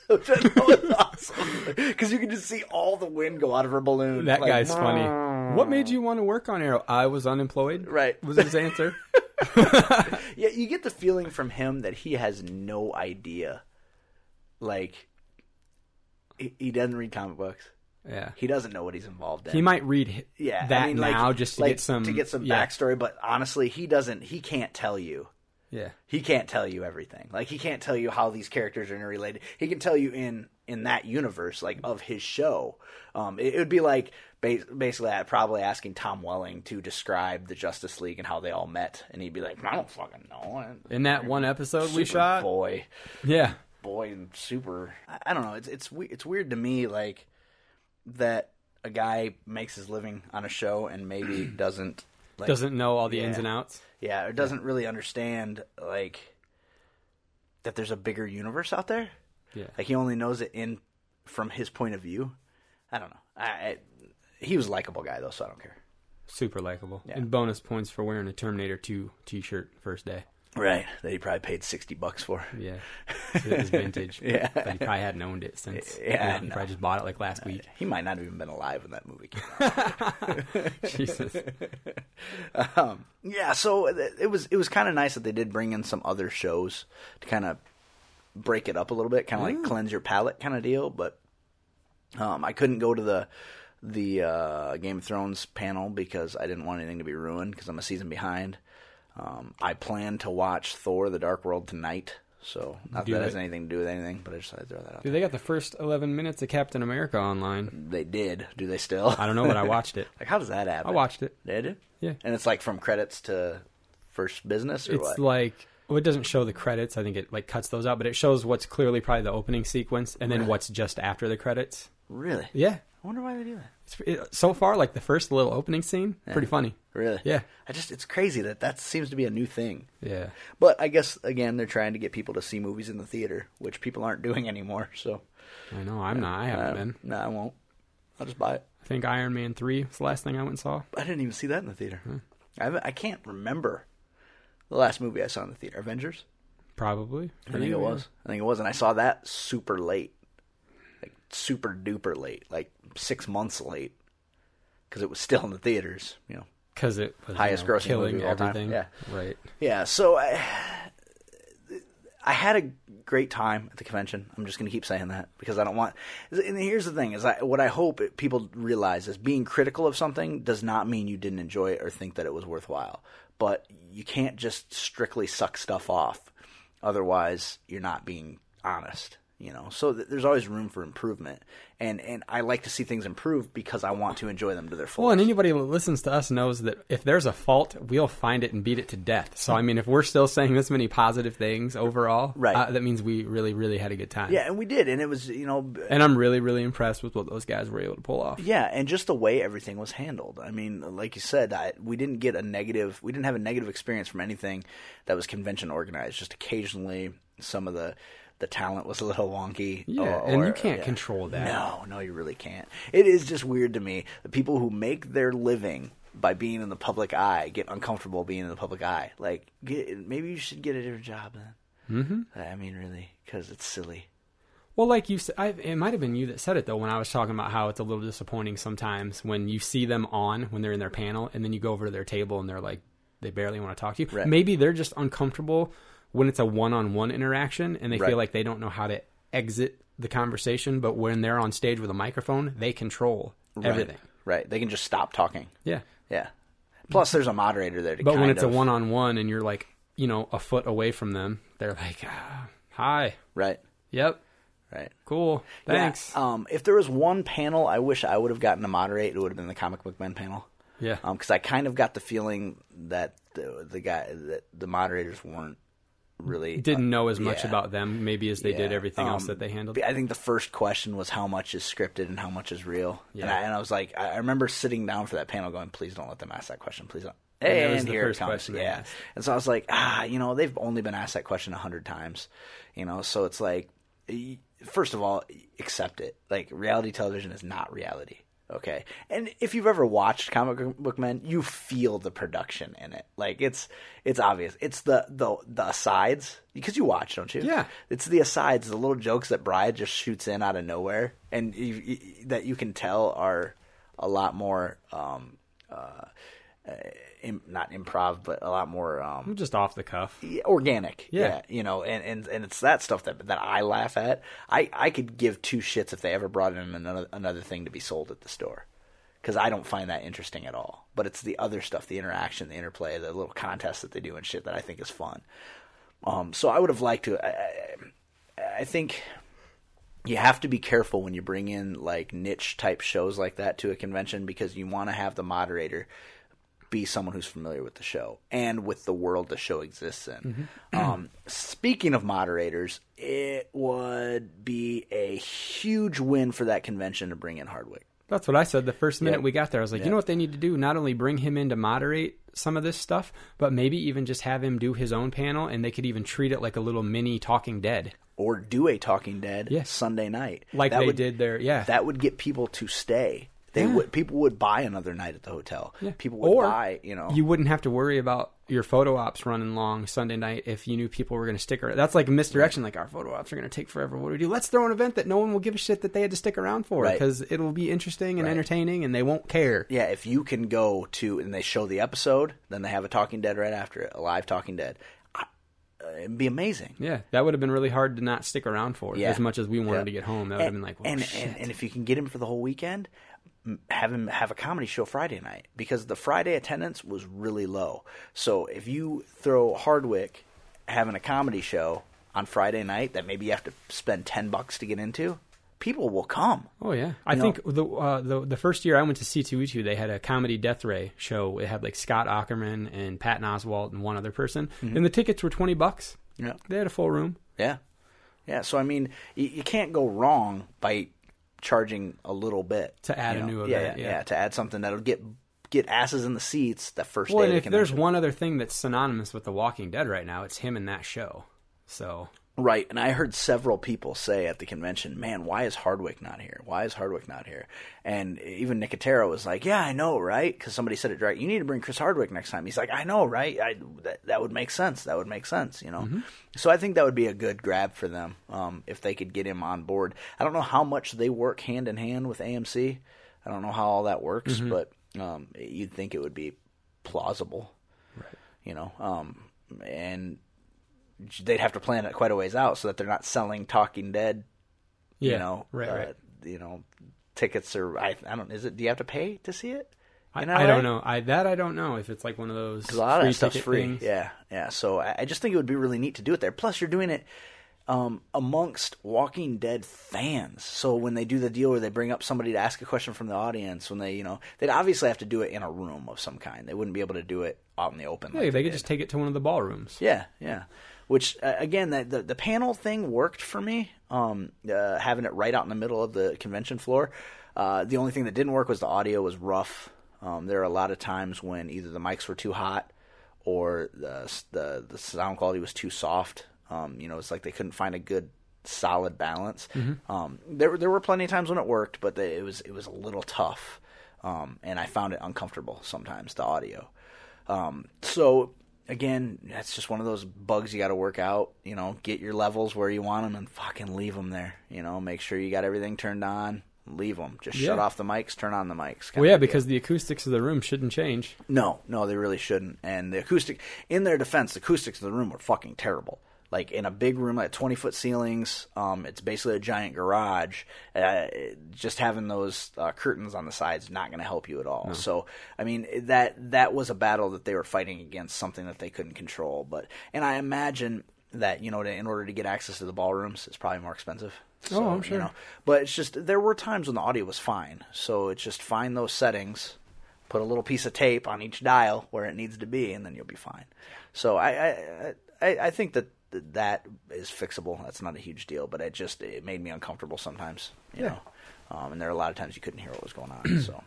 That was awesome. Because you can just see all the wind go out of her balloon. That guy's funny. What made you want to work on Arrow? I was unemployed. Right. Was his answer. Yeah, you get the feeling from him that he has no idea. He doesn't read comic books. Yeah. He doesn't know what he's involved in. He might read to get some backstory, but honestly, he can't tell you. Yeah. He can't tell you everything. He can't tell you how these characters are interrelated. He can tell you in that universe, of his show. It would be basically probably asking Tom Welling to describe the Justice League and how they all met. And he'd be like, I don't fucking know. In that one episode we shot? Boy. Yeah. Boy and Super. I don't know. It's weird to me, that a guy makes his living on a show and maybe doesn't. Doesn't know all the ins and outs. Yeah, or doesn't really understand, that there's a bigger universe out there. Yeah. He only knows it from his point of view. I don't know. He was a likable guy, though, so I don't care. Super likable. Yeah. And bonus points for wearing a Terminator 2 t-shirt first day. Right, that he probably paid $60 for. Yeah, it was vintage. Yeah. But he probably hadn't owned it since. Yeah, he probably just bought it last week. He might not have even been alive when that movie came out. Jesus. Yeah, so it was kind of nice that they did bring in some other shows to kind of break it up a little bit, kind of cleanse your palate kind of deal. But I couldn't go to the Game of Thrones panel because I didn't want anything to be ruined because I'm a season behind. I plan to watch Thor: The Dark World tonight, so that has anything to do with anything, but I just thought I'd throw that out there. They got the first 11 minutes of Captain America online. They did. Do they still? I don't know, but I watched it. How does that happen? I watched it. They did? Yeah. And it's from credits to first business or what? It's it doesn't show the credits. I think it cuts those out, but it shows what's clearly probably the opening sequence and then what's just after the credits. Really? Yeah. I wonder why they do that. So far, the first little opening scene, pretty funny. Really? Yeah. It's crazy that seems to be a new thing. Yeah. But I guess, again, they're trying to get people to see movies in the theater, which people aren't doing anymore, so. I know, I'm not. I haven't been. No, I won't. I'll just buy it. I think Iron Man 3 was the last thing I went and saw. I didn't even see that in the theater. Huh. I can't remember the last movie I saw in the theater. Avengers? Probably. I think it was, and I saw that super late. Super duper late, 6 months late, because it was still in the theaters, because it was highest grossing killing movie everything. All time. Yeah, right. Yeah, so I had a great time at the convention. I'm just going to keep saying that because I don't want. And here's the thing: what I hope people realize is being critical of something does not mean you didn't enjoy it or think that it was worthwhile. But you can't just strictly suck stuff off; otherwise, you're not being honest. you know. So there's always room for improvement, and I like to see things improve because I want to enjoy them to their fullest. Well, and anybody who listens to us knows that if there's a fault, we'll find it and beat it to death. So I mean, if we're still saying this many positive things overall, right, that means we really, really had a good time. Yeah, and we did, and it was, you know. And I'm really, really impressed with what those guys were able to pull off. Yeah, and just the way everything was handled. I mean, like you said, we didn't get a negative. We didn't have a negative experience from anything that was convention organized. Just occasionally, some of the talent was a little wonky. Yeah, and you can't control that. No, you really can't. It is just weird to me that people who make their living by being in the public eye get uncomfortable being in the public eye. Like, maybe you should get a different job then. Mm-hmm. I mean, really, because it's silly. Well, like you said, it might have been you that said it, though, when I was talking about how it's a little disappointing sometimes when you see them when they're in their panel, and then you go over to their table and they're like, they barely want to talk to you. Right. Maybe they're just uncomfortable when it's a one-on-one interaction and they feel like they don't know how to exit the conversation. But when they're on stage with a microphone, they control everything. Right. They can just stop talking. Yeah. Yeah. Plus, there's a moderator there to But when it's a one-on-one and you're like, you know, a foot away from them, they're like, hi. Right. Yep. Right. Cool. Thanks. Yeah. If there was one panel I wish I would have gotten to moderate, it would have been the Comic Book Men panel. Yeah. Because I kind of got the feeling that the moderators weren't really didn't know as much about them maybe as they did everything else that they handled. I think the first question was how much is scripted and how much is real. Yeah. And I was like, I remember sitting down for that panel going, please don't let them ask that question. Please don't. And here it comes. Yeah. And so I was like, you know, they've only been asked that question 100 times, you know, so it's like, first of all, accept it. Like, reality television is not reality. Okay, and if you've ever watched Comic Book Men, you feel the production in it. Like, it's obvious. It's the asides, because you watch, don't you? Yeah. It's the asides, the little jokes that Bryan just shoots in out of nowhere, and that you can tell are a lot more not improv, but a lot more just off the cuff, organic. Yeah, you know, and it's that stuff that I laugh at. I could give two shits if they ever brought in another thing to be sold at the store, because I don't find that interesting at all. But it's the other stuff, the interaction, the interplay, the little contests that they do and shit that I think is fun. So I would have liked to. I think you have to be careful when you bring in like niche type shows like that to a convention, because you want to have the moderator be someone who's familiar with the show and with the world the show exists in. Mm-hmm. Speaking of moderators, it would be a huge win for that convention to bring in Hardwick. That's what I said the first minute we got there. I was like, you know what they need to do? Not only bring him in to moderate some of this stuff, but maybe even just have him do his own panel, and they could even treat it like a little mini Talking Dead. Or do a Talking Dead Sunday night. Like they did there, That would get people to stay. People would buy another night at the hotel. Yeah. People would buy, you know. You wouldn't have to worry about your photo ops running long Sunday night if you knew people were going to stick around. That's like misdirection. Like, our photo ops are going to take forever. What do we do? Let's throw an event that no one will give a shit that they had to stick around for, because it'll be interesting and entertaining and they won't care. Yeah, if you can go to, and they show the episode, then they have a Talking Dead right after it, a live Talking Dead. It'd be amazing. Yeah, that would have been really hard to not stick around for as much as we wanted to get home. That would have been like, well, shit. And if you can get him for the whole weekend, have him have a comedy show Friday night, because the Friday attendance was really low. So if you throw Hardwick having a comedy show on Friday night that maybe you have to spend $10 to get into, people will come. Oh yeah, I think the first year I went to C2E2, they had a comedy death ray show. It had like Scott Aukerman and Patton Oswalt and one other person, and the tickets were $20. Yeah, they had a full room. Yeah. So I mean, you can't go wrong by charging a little bit to add a new event. Yeah, to add something that'll get asses in the seats that first day. Well, if there's one other thing that's synonymous with The Walking Dead right now, it's him in that show. So. Right, and I heard several people say at the convention, man, why is Hardwick not here? Why is Hardwick not here? And even Nicotero was like, yeah, I know, right? Because somebody said it direct. You need to bring Chris Hardwick next time. He's like, I know, right? That would make sense. That would make sense, you know? Mm-hmm. So I think that would be a good grab for them if they could get him on board. I don't know how much they work hand-in-hand with AMC. I don't know how all that works, but you'd think it would be plausible, you know? And they'd have to plan it quite a ways out so that they're not selling Talking Dead, you know, tickets or I don't. Is it? Do you have to pay to see it? I don't know. I don't know if it's like one of those. 'Cause a lot of that stuff's free. Things. Yeah. So I just think it would be really neat to do it there. Plus, you're doing it amongst Walking Dead fans. So when they do the deal where they bring up somebody to ask a question from the audience, when they, you know, they'd obviously have to do it in a room of some kind. They wouldn't be able to do it out in the open. Yeah, like they could just take it to one of the ballrooms. Yeah, yeah. Which, again, the panel thing worked for me, having it right out in the middle of the convention floor. The only thing that didn't work was the audio was rough. There are a lot of times when either the mics were too hot or the sound quality was too soft. You know, it's like they couldn't find a good, solid balance. Mm-hmm. There were plenty of times when it worked, but it was a little tough, and I found it uncomfortable sometimes, the audio. So... Again, that's just one of those bugs you got to work out. You know, get your levels where you want them and fucking leave them there. You know, make sure you got everything turned on. Leave them. Just shut off the mics, turn on the mics. Well, yeah, because the acoustics of the room shouldn't change. No, they really shouldn't. And in their defense, the acoustics of the room were fucking terrible. Like, in a big room, like 20-foot ceilings, it's basically a giant garage. Just having those curtains on the sides is not going to help you at all. No. So, I mean, that was a battle that they were fighting against, something that they couldn't control. And I imagine that, you know, in order to get access to the ballrooms, it's probably more expensive. So, I'm sure. You know, but it's just, there were times when the audio was fine. So it's just find those settings, put a little piece of tape on each dial where it needs to be, and then you'll be fine. So I think that is fixable. That's not a huge deal, but it made me uncomfortable sometimes, you know. And there are a lot of times you couldn't hear what was going on. So,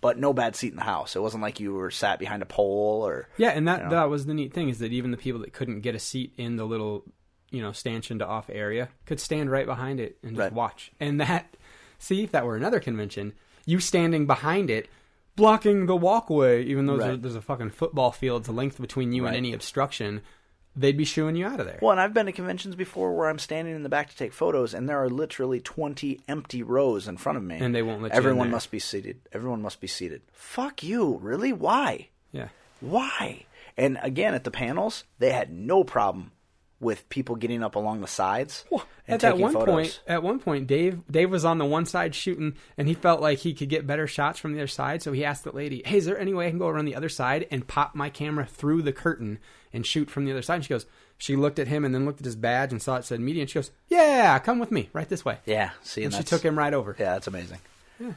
but no bad seat in the house. It wasn't like you were sat behind a pole or and that was the neat thing, is that even the people that couldn't get a seat in the little, you know, stanchion to off area could stand right behind it and just watch. And if that were another convention, you standing behind it, blocking the walkway, even though there's a fucking football field's length between you and any obstruction. They'd be shooing you out of there. Well, and I've been to conventions before where I'm standing in the back to take photos, and there are literally 20 empty rows in front of me. And they won't let you in there. Everyone must be seated. Everyone must be seated. Fuck you. Really? Why? Yeah. Why? And again, at the panels, they had no problem with people getting up along the sides and taking photos. At one point, Dave was on the one side shooting, and he felt like he could get better shots from the other side, so he asked the lady, hey, is there any way I can go around the other side and pop my camera through the curtain and shoot from the other side? And she goes, she looked at him and then looked at his badge and saw it said media, and she goes, yeah, come with me, right this way. Yeah. See, and she took him right over. Yeah, that's amazing.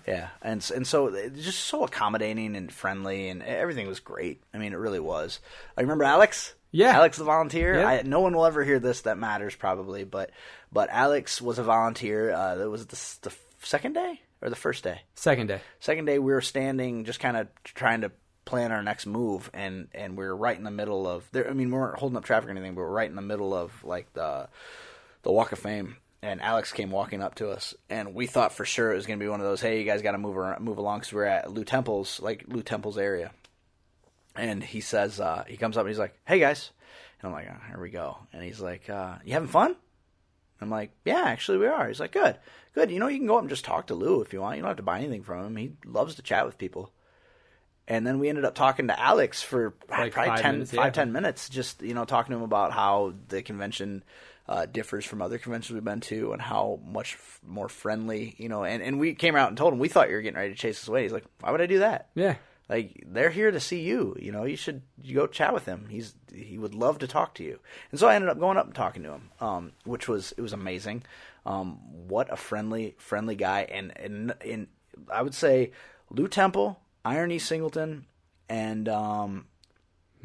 Yeah. And so just so accommodating and friendly, and everything was great. I mean, it really was. I remember Alex... Yeah, Alex the volunteer. Yeah. No one will ever hear this. That matters probably, but Alex was a volunteer. That was the second day or the first day. Second day. Second day, we were standing, just kind of trying to plan our next move, and we were right in the middle of there. I mean, we weren't holding up traffic or anything, but we were right in the middle of like the Walk of Fame. And Alex came walking up to us, and we thought for sure it was going to be one of those, hey, you guys got to move along, because we're at Lou Temple's area. And he says, he comes up and he's like, hey guys. And I'm like, oh, here we go. And he's like, you having fun? I'm like, yeah, actually we are. He's like, good, good. You know, you can go up and just talk to Lou if you want. You don't have to buy anything from him. He loves to chat with people. And then we ended up talking to Alex for like probably 10 minutes, just, you know, talking to him about how the convention differs from other conventions we've been to, and how much more friendly, you know. And we came out and told him, we thought you were getting ready to chase us away. He's like, why would I do that? Yeah. Like, they're here to see you, you know. You should go chat with him. He would love to talk to you. And so I ended up going up and talking to him, which was amazing. What a friendly guy. And I would say Lou Temple, Iron E. Singleton, and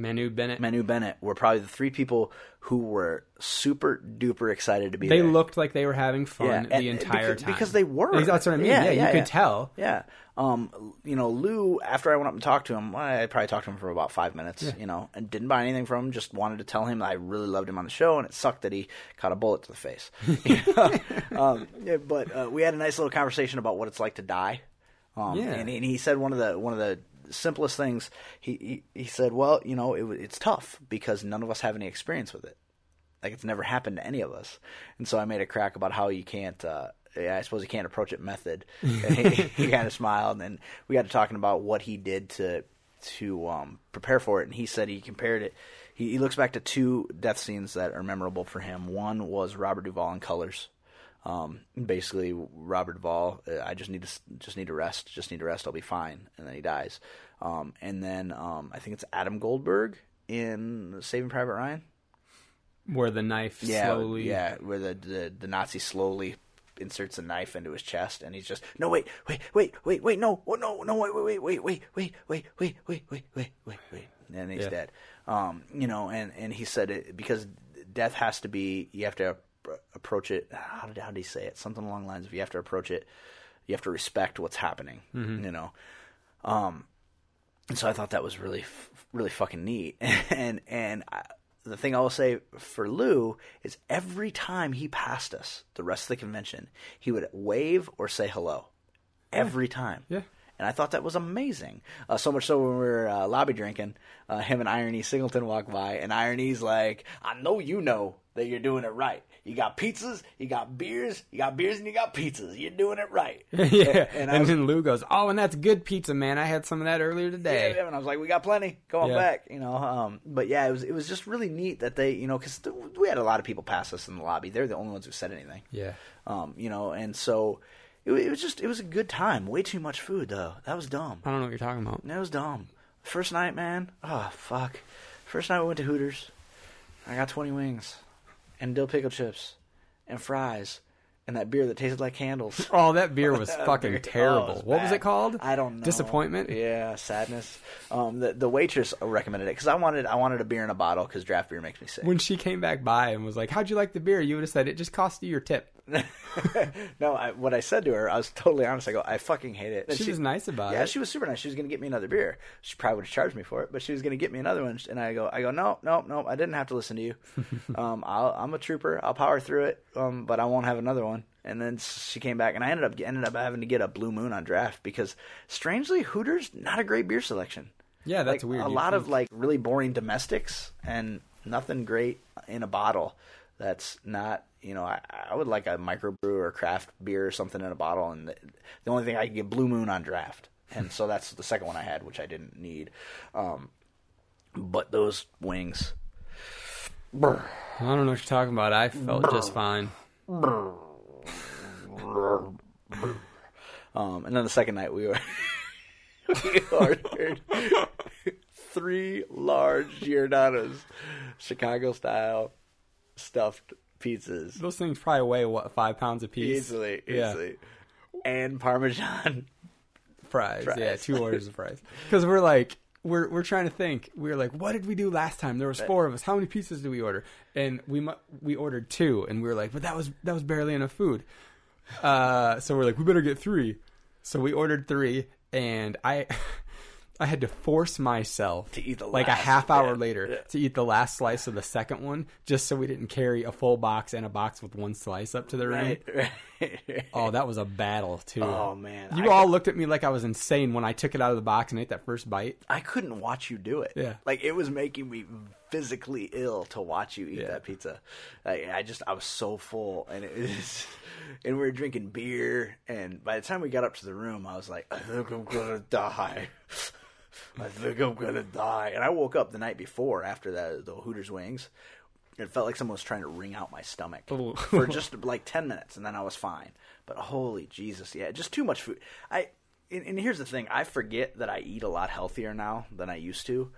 Manu Bennett were probably the three people who were super duper excited to be there. They looked like they were having fun the entire time. Because they were. That's what I mean. Yeah, you could tell. Yeah. You know, Lou, after I went up and talked to him, I probably talked to him for about 5 minutes, you know, and didn't buy anything from him. Just wanted to tell him that I really loved him on the show, and it sucked that he caught a bullet to the face. But we had a nice little conversation about what it's like to die. And he said one of the simplest things, he said, well, you know, it's tough because none of us have any experience with it. Like, it's never happened to any of us. And so I made a crack about how you can't I suppose you can't approach it method. And he kind of smiled, and we got to talking about what he did to prepare for it. And he said he compared it, he looks back to two death scenes that are memorable for him. One was Robert Duvall in Colors. Basically, Robert Duvall, I just need to rest. I'll be fine. And then he dies. And then I think it's Adam Goldberg in Saving Private Ryan. Where the knife slowly... Yeah, where the Nazi slowly inserts a knife into his chest, and he's just, no, wait, no, oh, no, wait. And he's dead. You know, and he said it, because death has to be, you have to approach it, how did he say it? Something along the lines of, you have to approach it, you have to respect what's happening, you know. And so I thought that was really fucking neat. And the thing I will say for Lou is every time he passed us, the rest of the convention, he would wave or say hello. Every time. Yeah. And I thought that was amazing. So much so when we were lobby drinking, him and Irony Singleton walked by, and Irony's like, I know that you're doing it right. You got pizzas, you got beers, and you got pizzas. You're doing it right. And then Lou goes, oh, and that's good pizza, man. I had some of that earlier today. Yeah, and I was like, we got plenty. Go on back. You know, but yeah, it was just really neat that they, you know, because we had a lot of people pass us in the lobby. They're the only ones who said anything. Yeah. You know, and so... It was a good time. Way too much food, though. That was dumb. I don't know what you're talking about. That was dumb. First night, man. Oh, fuck. First night we went to Hooters. I got 20 wings and dill pickle chips and fries and that beer that tasted like candles. Oh, that beer was fucking terrible. Was what was it called? I don't know. Disappointment? Yeah, sadness. The waitress recommended it because I wanted a beer in a bottle because draft beer makes me sick. When she came back by and was like, how'd you like the beer? You would have said, it just cost you your tip. No, what I said to her, I was totally honest. I go, I fucking hate it. She was nice about it. Yeah, she was super nice. She was going to get me another beer. She probably would have charged me for it, but she was going to get me another one. And I go, no, I didn't have to listen to you. I'm a trooper. I'll power through it, but I won't have another one. And then she came back, and I ended up having to get a Blue Moon on draft because, strangely, Hooters, not a great beer selection. Yeah, that's like, weird. A lot of like really boring domestics and nothing great in a bottle that's not... You know, I would like a microbrew or craft beer or something in a bottle, and the only thing I could get Blue Moon on draft, and so that's the second one I had, which I didn't need. But those wings, I don't know what you're talking about. I felt just fine. And then the second night we ordered 3 large Giordano's, Chicago style stuffed pizzas. Those things probably weigh, what, 5 pounds a piece? Easily. And Parmesan fries. Yeah, 2 orders of fries. Because we're like, we're trying to think. We're like, what did we do last time? There was 4 of us. How many pizzas did we order? And we ordered 2, and we were like, but that was barely enough food. So we're like, we better get 3. So we ordered 3, and I had to force myself to eat the last, like a half hour later to eat the last slice of the second one just so we didn't carry a full box and a box with one slice up to the room. Right. Oh, that was a battle too. Oh man. You all looked at me like I was insane when I took it out of the box and ate that first bite. I couldn't watch you do it. Yeah. Like it was making me physically ill to watch you eat that pizza. I was so full and we were drinking beer, and by the time we got up to the room I was like, I think I'm gonna die. I think I'm going to die. And I woke up the night before after the Hooters wings. It felt like someone was trying to wring out my stomach for just like 10 minutes, and then I was fine. But holy Jesus, yeah, just too much food. And here's the thing. I forget that I eat a lot healthier now than I used to.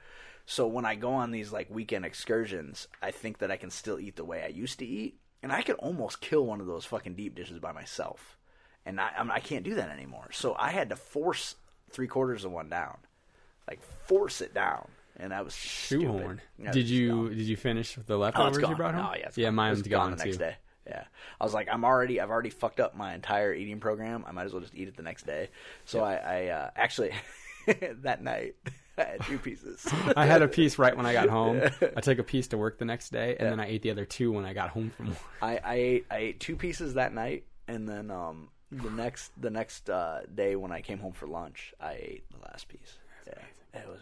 So when I go on these like weekend excursions, I think that I can still eat the way I used to eat. And I could almost kill one of those fucking deep dishes by myself. And I can't do that anymore. So I had to force 3/4 of one down. Like force it down, and I was shoehorned. Yeah, did you finish the leftovers you brought home? Oh, yeah, yeah, mine's gone the next day. Yeah, I was like, I've already fucked up my entire eating program. I might as well just eat it the next day. So I actually that night I had 2 pieces. I had a piece right when I got home. I took a piece to work the next day, and then I ate the other 2 when I got home from work. I ate 2 pieces that night, and then the next day when I came home for lunch, I ate the last piece. Yeah, it was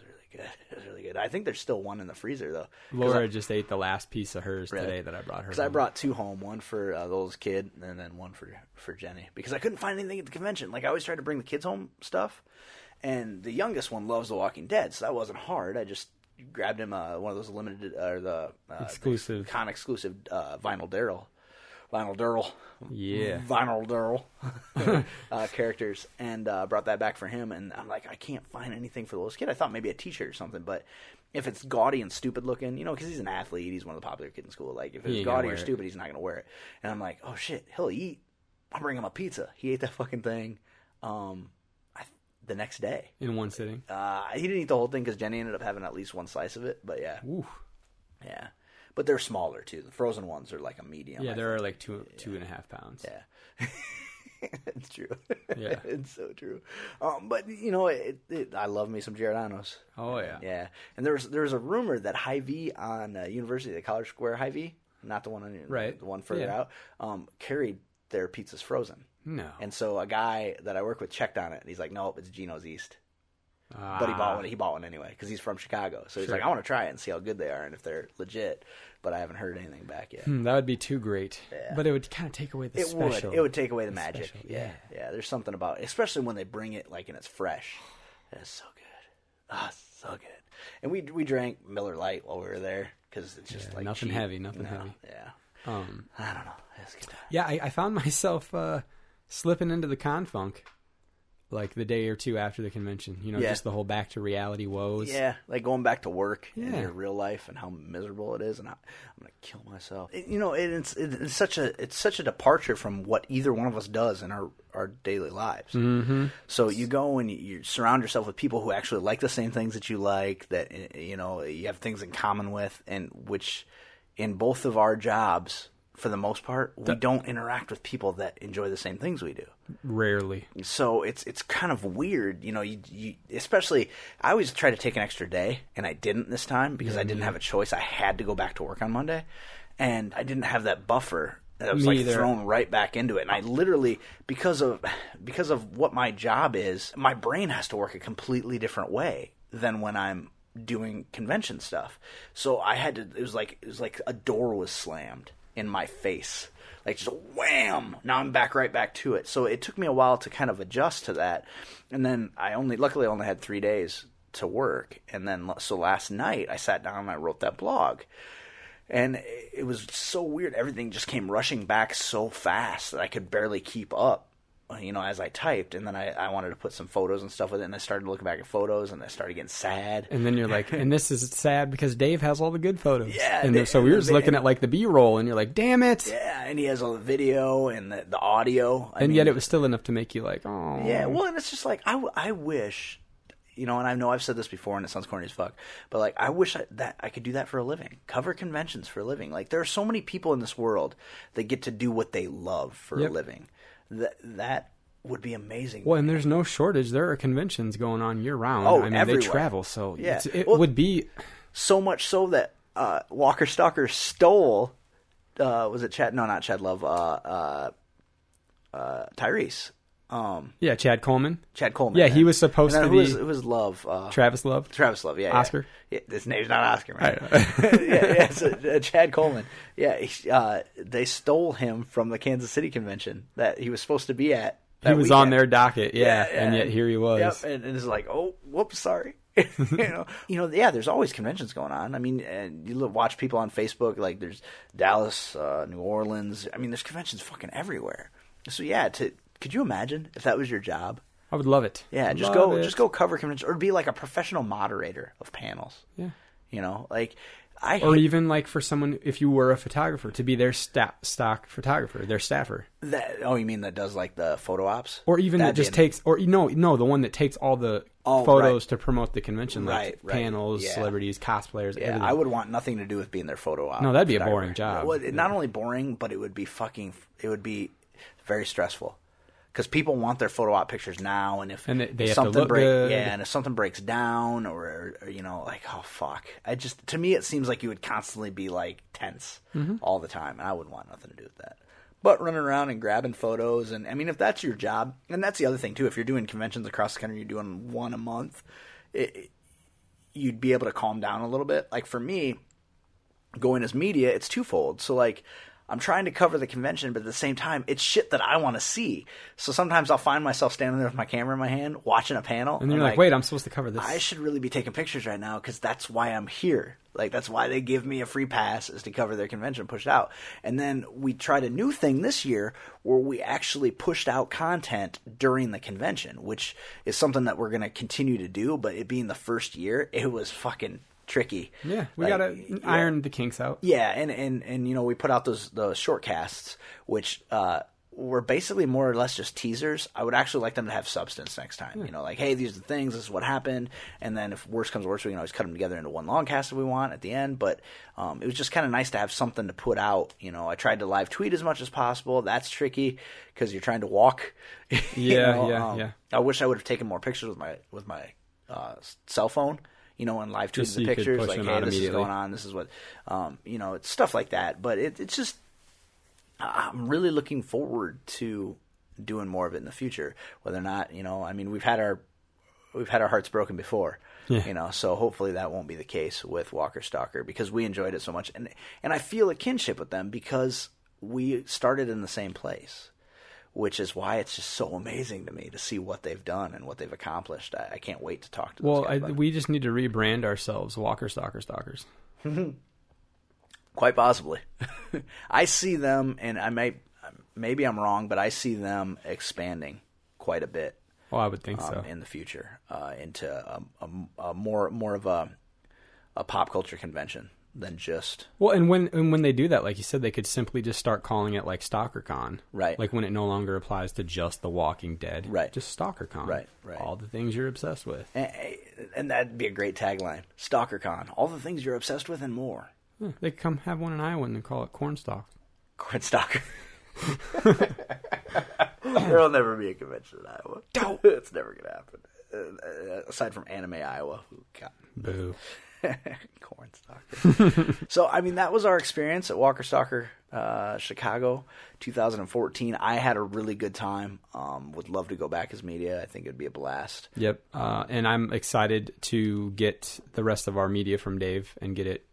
really good. I think there's still one in the freezer, though. Laura just ate the last piece of hers today that I brought her. Because I brought 2 home, one for the oldest kid and then one for Jenny. Because I couldn't find anything at the convention. Like, I always tried to bring the kids home stuff. And the youngest one loves The Walking Dead, so that wasn't hard. I just grabbed him one of those limited, or the con exclusive vinyl Daryl Lionel Durrell. Yeah. Vinyl Durrell characters, and brought that back for him. And I'm like, I can't find anything for the little kid. I thought maybe a t-shirt or something, but if it's gaudy and stupid looking, you know, because he's an athlete, he's one of the popular kids in school. Like, if it's gaudy or stupid, he's not going to wear it. And I'm like, oh, shit, he'll eat. I'll bring him a pizza. He ate that fucking thing the next day. In one sitting? He didn't eat the whole thing because Jenny ended up having at least one slice of it, but yeah. Oof. Yeah. But they're smaller, too. The frozen ones are like a medium. Yeah, they're like two and a 2.5 pounds. Yeah. It's true. Yeah. It's so true. But, you know, I love me some Giordano's. Oh, yeah. Yeah. And there's a rumor that Hy-Vee on University, the College Square Hy-Vee, not the one on right. the one further out, carried their pizzas frozen. No. And so a guy that I work with checked on it, and he's like, nope, it's Geno's East. But he bought one anyway because he's from Chicago. So he's like, I want to try it and see how good they are and if they're legit. But I haven't heard anything back yet. That would be too great. Yeah. But it would kind of take away the special. It would take away the magic. Special. Yeah. Yeah. There's something about it, especially when they bring it like and it's fresh. It's so good. So good. And we drank Miller Lite while we were there because it's just like nothing cheap. Nothing heavy. Yeah. I don't know. It's good. Yeah. I found myself slipping into the con funk. Like the day or two after the convention, you know, just the whole back to reality woes. Yeah, like going back to work and your real life and how miserable it is, and I'm gonna kill myself. It, you know, it's such a departure from what either one of us does in our daily lives. Mm-hmm. So you go and you surround yourself with people who actually like the same things that you like, that you know you have things in common with, and which in both of our jobs. For the most part, we don't interact with people that enjoy the same things we do. Rarely. So it's kind of weird, you know, you especially I always try to take an extra day, and I didn't this time because I didn't have a choice. I had to go back to work on Monday, and I didn't have that buffer. I was thrown right back into it, and I literally because of what my job is, my brain has to work a completely different way than when I'm doing convention stuff. So I had to it was like a door was slammed in my face, like just wham, now I'm right back to it. So it took me a while to kind of adjust to that, and then I luckily only had 3 days to work, and then so last night I sat down and I wrote that blog, and it was so weird, everything just came rushing back so fast that I could barely keep up, you know, as I typed. And then I wanted to put some photos and stuff with it, and I started looking back at photos, and I started getting sad. And then you're like, and this is sad because Dave has all the good photos. Yeah. And so we were just looking at like the B-roll, and you're like, damn it. Yeah, and he has all the video and the audio. Yet it was still enough to make you like, oh. Yeah, well, and it's just like, I wish, you know, and I know I've said this before, and it sounds corny as fuck, but like, I wish that I could do that for a living. Cover conventions for a living. Like, there are so many people in this world that get to do what they love for a living. That would be amazing. Well, and there's no shortage. There are conventions going on year round. Oh, I mean, everywhere. They travel, so would be so much so that Walker Stalker stole. Was it Chad? No, not Chad Love. Tyrese. Yeah, Chad Coleman. Yeah, he was supposed to be. It was Love. Travis Love. Yeah, Oscar. Yeah. His name's not Oscar, man. Yeah. So, Chad Coleman. Yeah, they stole him from the Kansas City convention that he was supposed to be at. He was weekend. On their docket. Yeah, and yet here he was. Yep, and it's like, oh, whoops, sorry. you know, yeah. There's always conventions going on. I mean, and you watch people on Facebook. Like, there's Dallas, New Orleans. I mean, there's conventions fucking everywhere. So yeah, could you imagine if that was your job? I would love it. Yeah, just go cover conventions or be like a professional moderator of panels. Yeah. You know, like or even like for someone, if you were a photographer, to be their stock photographer, their staffer. You mean that does like the photo ops? Or even that just takes or no, the one that takes all the photos to promote the convention, like panels, celebrities, cosplayers, everything. I would want nothing to do with being their photo op. No, that'd be a boring job. Well, not only boring, but it would be very stressful. Because people want their photo op pictures now, and if something breaks down, or you know, like, oh fuck, to me it seems like you would constantly be like tense all the time, and I wouldn't want nothing to do with that. But running around and grabbing photos, and I mean, if that's your job, and that's the other thing too, if you're doing conventions across the country, you're doing one a month, you'd be able to calm down a little bit. Like for me, going as media, it's twofold. So like, I'm trying to cover the convention, but at the same time, it's shit that I want to see. So sometimes I'll find myself standing there with my camera in my hand, watching a panel. And you're like, wait, I'm supposed to cover this. I should really be taking pictures right now because that's why I'm here. Like, that's why they give me a free pass, is to cover their convention, push it out. And then we tried a new thing this year where we actually pushed out content during the convention, which is something that we're going to continue to do. But it being the first year, it was fucking tricky. Yeah, we gotta iron the kinks out. Yeah, and you know, we put out those short casts, which were basically more or less just teasers. I would actually like them to have substance next time. Yeah. You know, like, hey, these are the things, this is what happened, and then if worse comes to worse, we can always cut them together into one long cast if we want at the end. But it was just kind of nice to have something to put out. You know, I tried to live tweet as much as possible. That's tricky because you're trying to walk. Yeah, yeah. I wish I would have taken more pictures with my cell phone. You know, on live tweets, the pictures, like, hey, this is going on, this is what, you know, it's stuff like that. But it's just, I'm really looking forward to doing more of it in the future. Whether or not, you know, I mean, we've had our hearts broken before, yeah. You know, so hopefully that won't be the case with Walker Stalker because we enjoyed it so much. And I feel a kinship with them because we started in the same place, which is why it's just so amazing to me to see what they've done and what they've accomplished. I can't wait to talk to them. Well, we just need to rebrand ourselves Walker Stalker Stalkers. Quite possibly. I see them, and maybe I'm wrong, but I see them expanding quite a bit. Oh, I would think so. In the future, into a more of a pop culture convention than just... Well, and when they do that, like you said, they could simply just start calling it like StalkerCon. Right. Like when it no longer applies to just The Walking Dead. Right. Just StalkerCon. Right. All the things you're obsessed with. And that'd be a great tagline. StalkerCon. All the things you're obsessed with and more. Yeah, they could come have one in Iowa and call it Cornstalk. Cornstalk. There'll never be a convention in Iowa. Don't. It's never going to happen. Aside from Anime Iowa. God. Boo. Corn Stalker. So, I mean, that was our experience at Walker Stalker Chicago 2014. I had a really good time. Would love to go back as media. I think it'd be a blast. Yep. And I'm excited to get the rest of our media from Dave and get it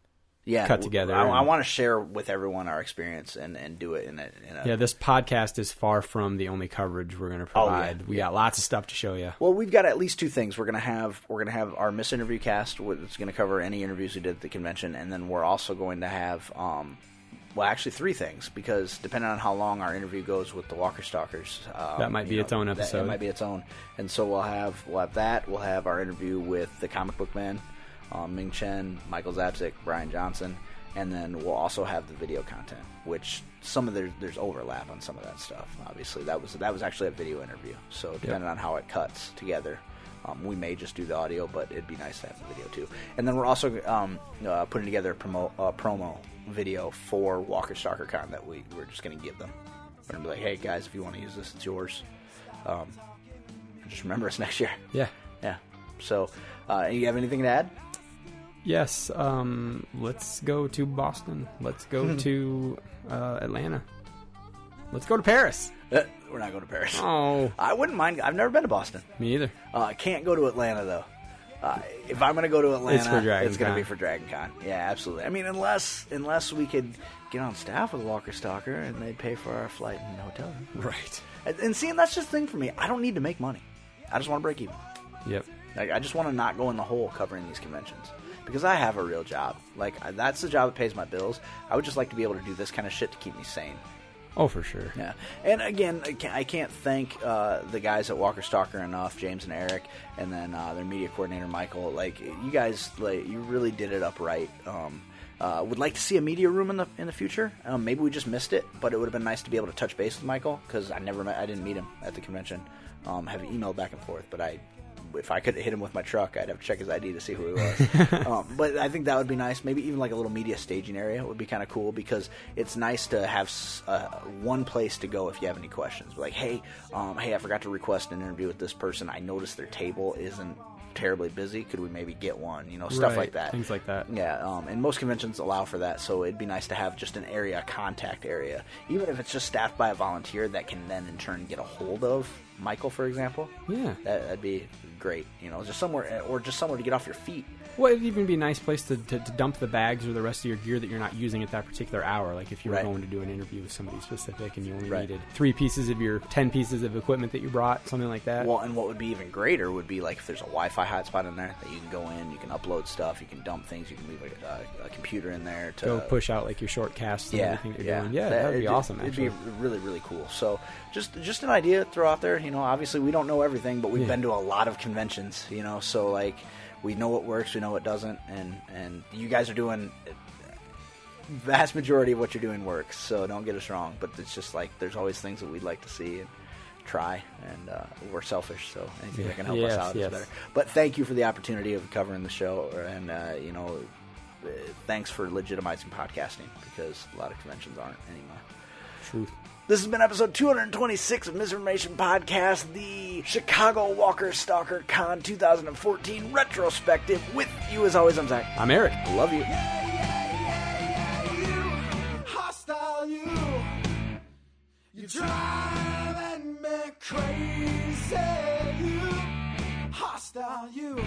cut together. I want to share with everyone our experience and do it in a... Yeah, this podcast is far from the only coverage we're going to provide. We got lots of stuff to show you. Well, we've got at least two things. We're going to have our misinterview cast, which is going to cover any interviews we did at the convention, and then we're also going to have, well, actually three things, because depending on how long our interview goes with the Walker Stalkers... that might be its own episode. It might be its own. And so we'll have that. We'll have our interview with the comic book man, Ming Chen, Michael Zabzik, Bryan Johnson, and then we'll also have the video content, which some of there's overlap on some of that stuff. Obviously, that was actually a video interview, so depending on how it cuts together, we may just do the audio, but it'd be nice to have the video too. And then we're also putting together a promo video for Walker Stalker Con that we're just going to give them. We're going to be like, hey guys, if you want to use this, it's yours. Just remember us next year. Yeah. So, you have anything to add? Yes, let's go to Boston. Let's go to Atlanta. Let's go to Paris. We're not going to Paris. Oh. I wouldn't mind. I've never been to Boston. Me either. I can't go to Atlanta, though. If I'm going to go to Atlanta, it's going to be for Dragon Con. Yeah, absolutely. I mean, unless we could get on staff with Walker Stalker and they pay for our flight and hotel. Right. And see, and that's just the thing for me. I don't need to make money. I just want to break even. Yep. Like, I just want to not go in the hole covering these conventions. Because I have a real job. Like, that's the job that pays my bills. I would just like to be able to do this kind of shit to keep me sane. Oh, for sure. Yeah. And again, I can't thank the guys at Walker Stalker enough, James and Eric, and then their media coordinator, Michael. Like, you guys, you really did it upright. Would like to see a media room in the future. Maybe we just missed it, but it would have been nice to be able to touch base with Michael, because I didn't meet him at the convention. Have emailed back and forth, but if I could hit him with my truck, I'd have to check his ID to see who he was. But I think that would be nice. Maybe even like a little media staging area would be kind of cool, because it's nice to have one place to go if you have any questions. Like, hey, I forgot to request an interview with this person. I noticed their table isn't terribly busy. Could we maybe get one? You know, stuff like that. Things like that. Yeah, and most conventions allow for that, so it'd be nice to have just an area, a contact area, even if it's just staffed by a volunteer that can then in turn get a hold of Michael, for example. Yeah. That'd be great. You know, just somewhere, or just somewhere to get off your feet. Well, it'd even be a nice place to dump the bags or the rest of your gear that you're not using at that particular hour. Like if you were going to do an interview with somebody specific and you only needed 3 pieces of your 10 pieces of equipment that you brought, something like that. Well, and what would be even greater would be like if there's a Wi-Fi hotspot in there that you can go in, you can upload stuff, you can dump things, you can leave a computer in there to go push out like your short casts and everything that you're doing. Yeah, that'd be awesome. Actually, it'd be really, really cool. So just an idea to throw out there. You know, obviously we don't know everything, but we've been to a lot of conventions. You know, so like. We know what works, we know what doesn't, and you guys are doing – vast majority of what you're doing works, so don't get us wrong. But it's just like there's always things that we'd like to see and try, and we're selfish, so anything that can help us out is better. But thank you for the opportunity of covering the show, and, you know, thanks for legitimizing podcasting because a lot of conventions aren't anymore. Truth. This has been episode 226 of Misinformation Podcast, the Chicago Walker Stalker Con 2014 retrospective. With you, as always, I'm Zach. I'm Eric. I love you. Yeah, yeah, yeah, yeah, you. Hostile, you. You driving me crazy, you. Hostile, you.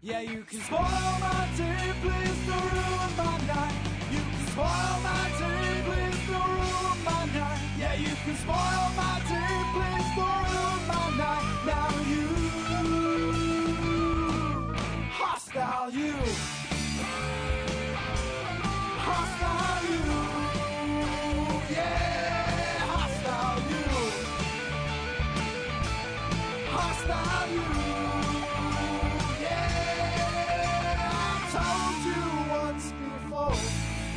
Yeah, you can spoil my day, please don't ruin my night. You can spoil my day, please don't ruin my night. Yeah, you can spoil my day, please don't ruin my night. Now you, hostile you, hostile you, yeah, hostile you, hostile you.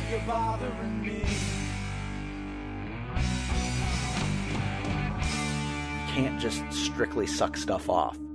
You're bothering me. You can't just strictly suck stuff off.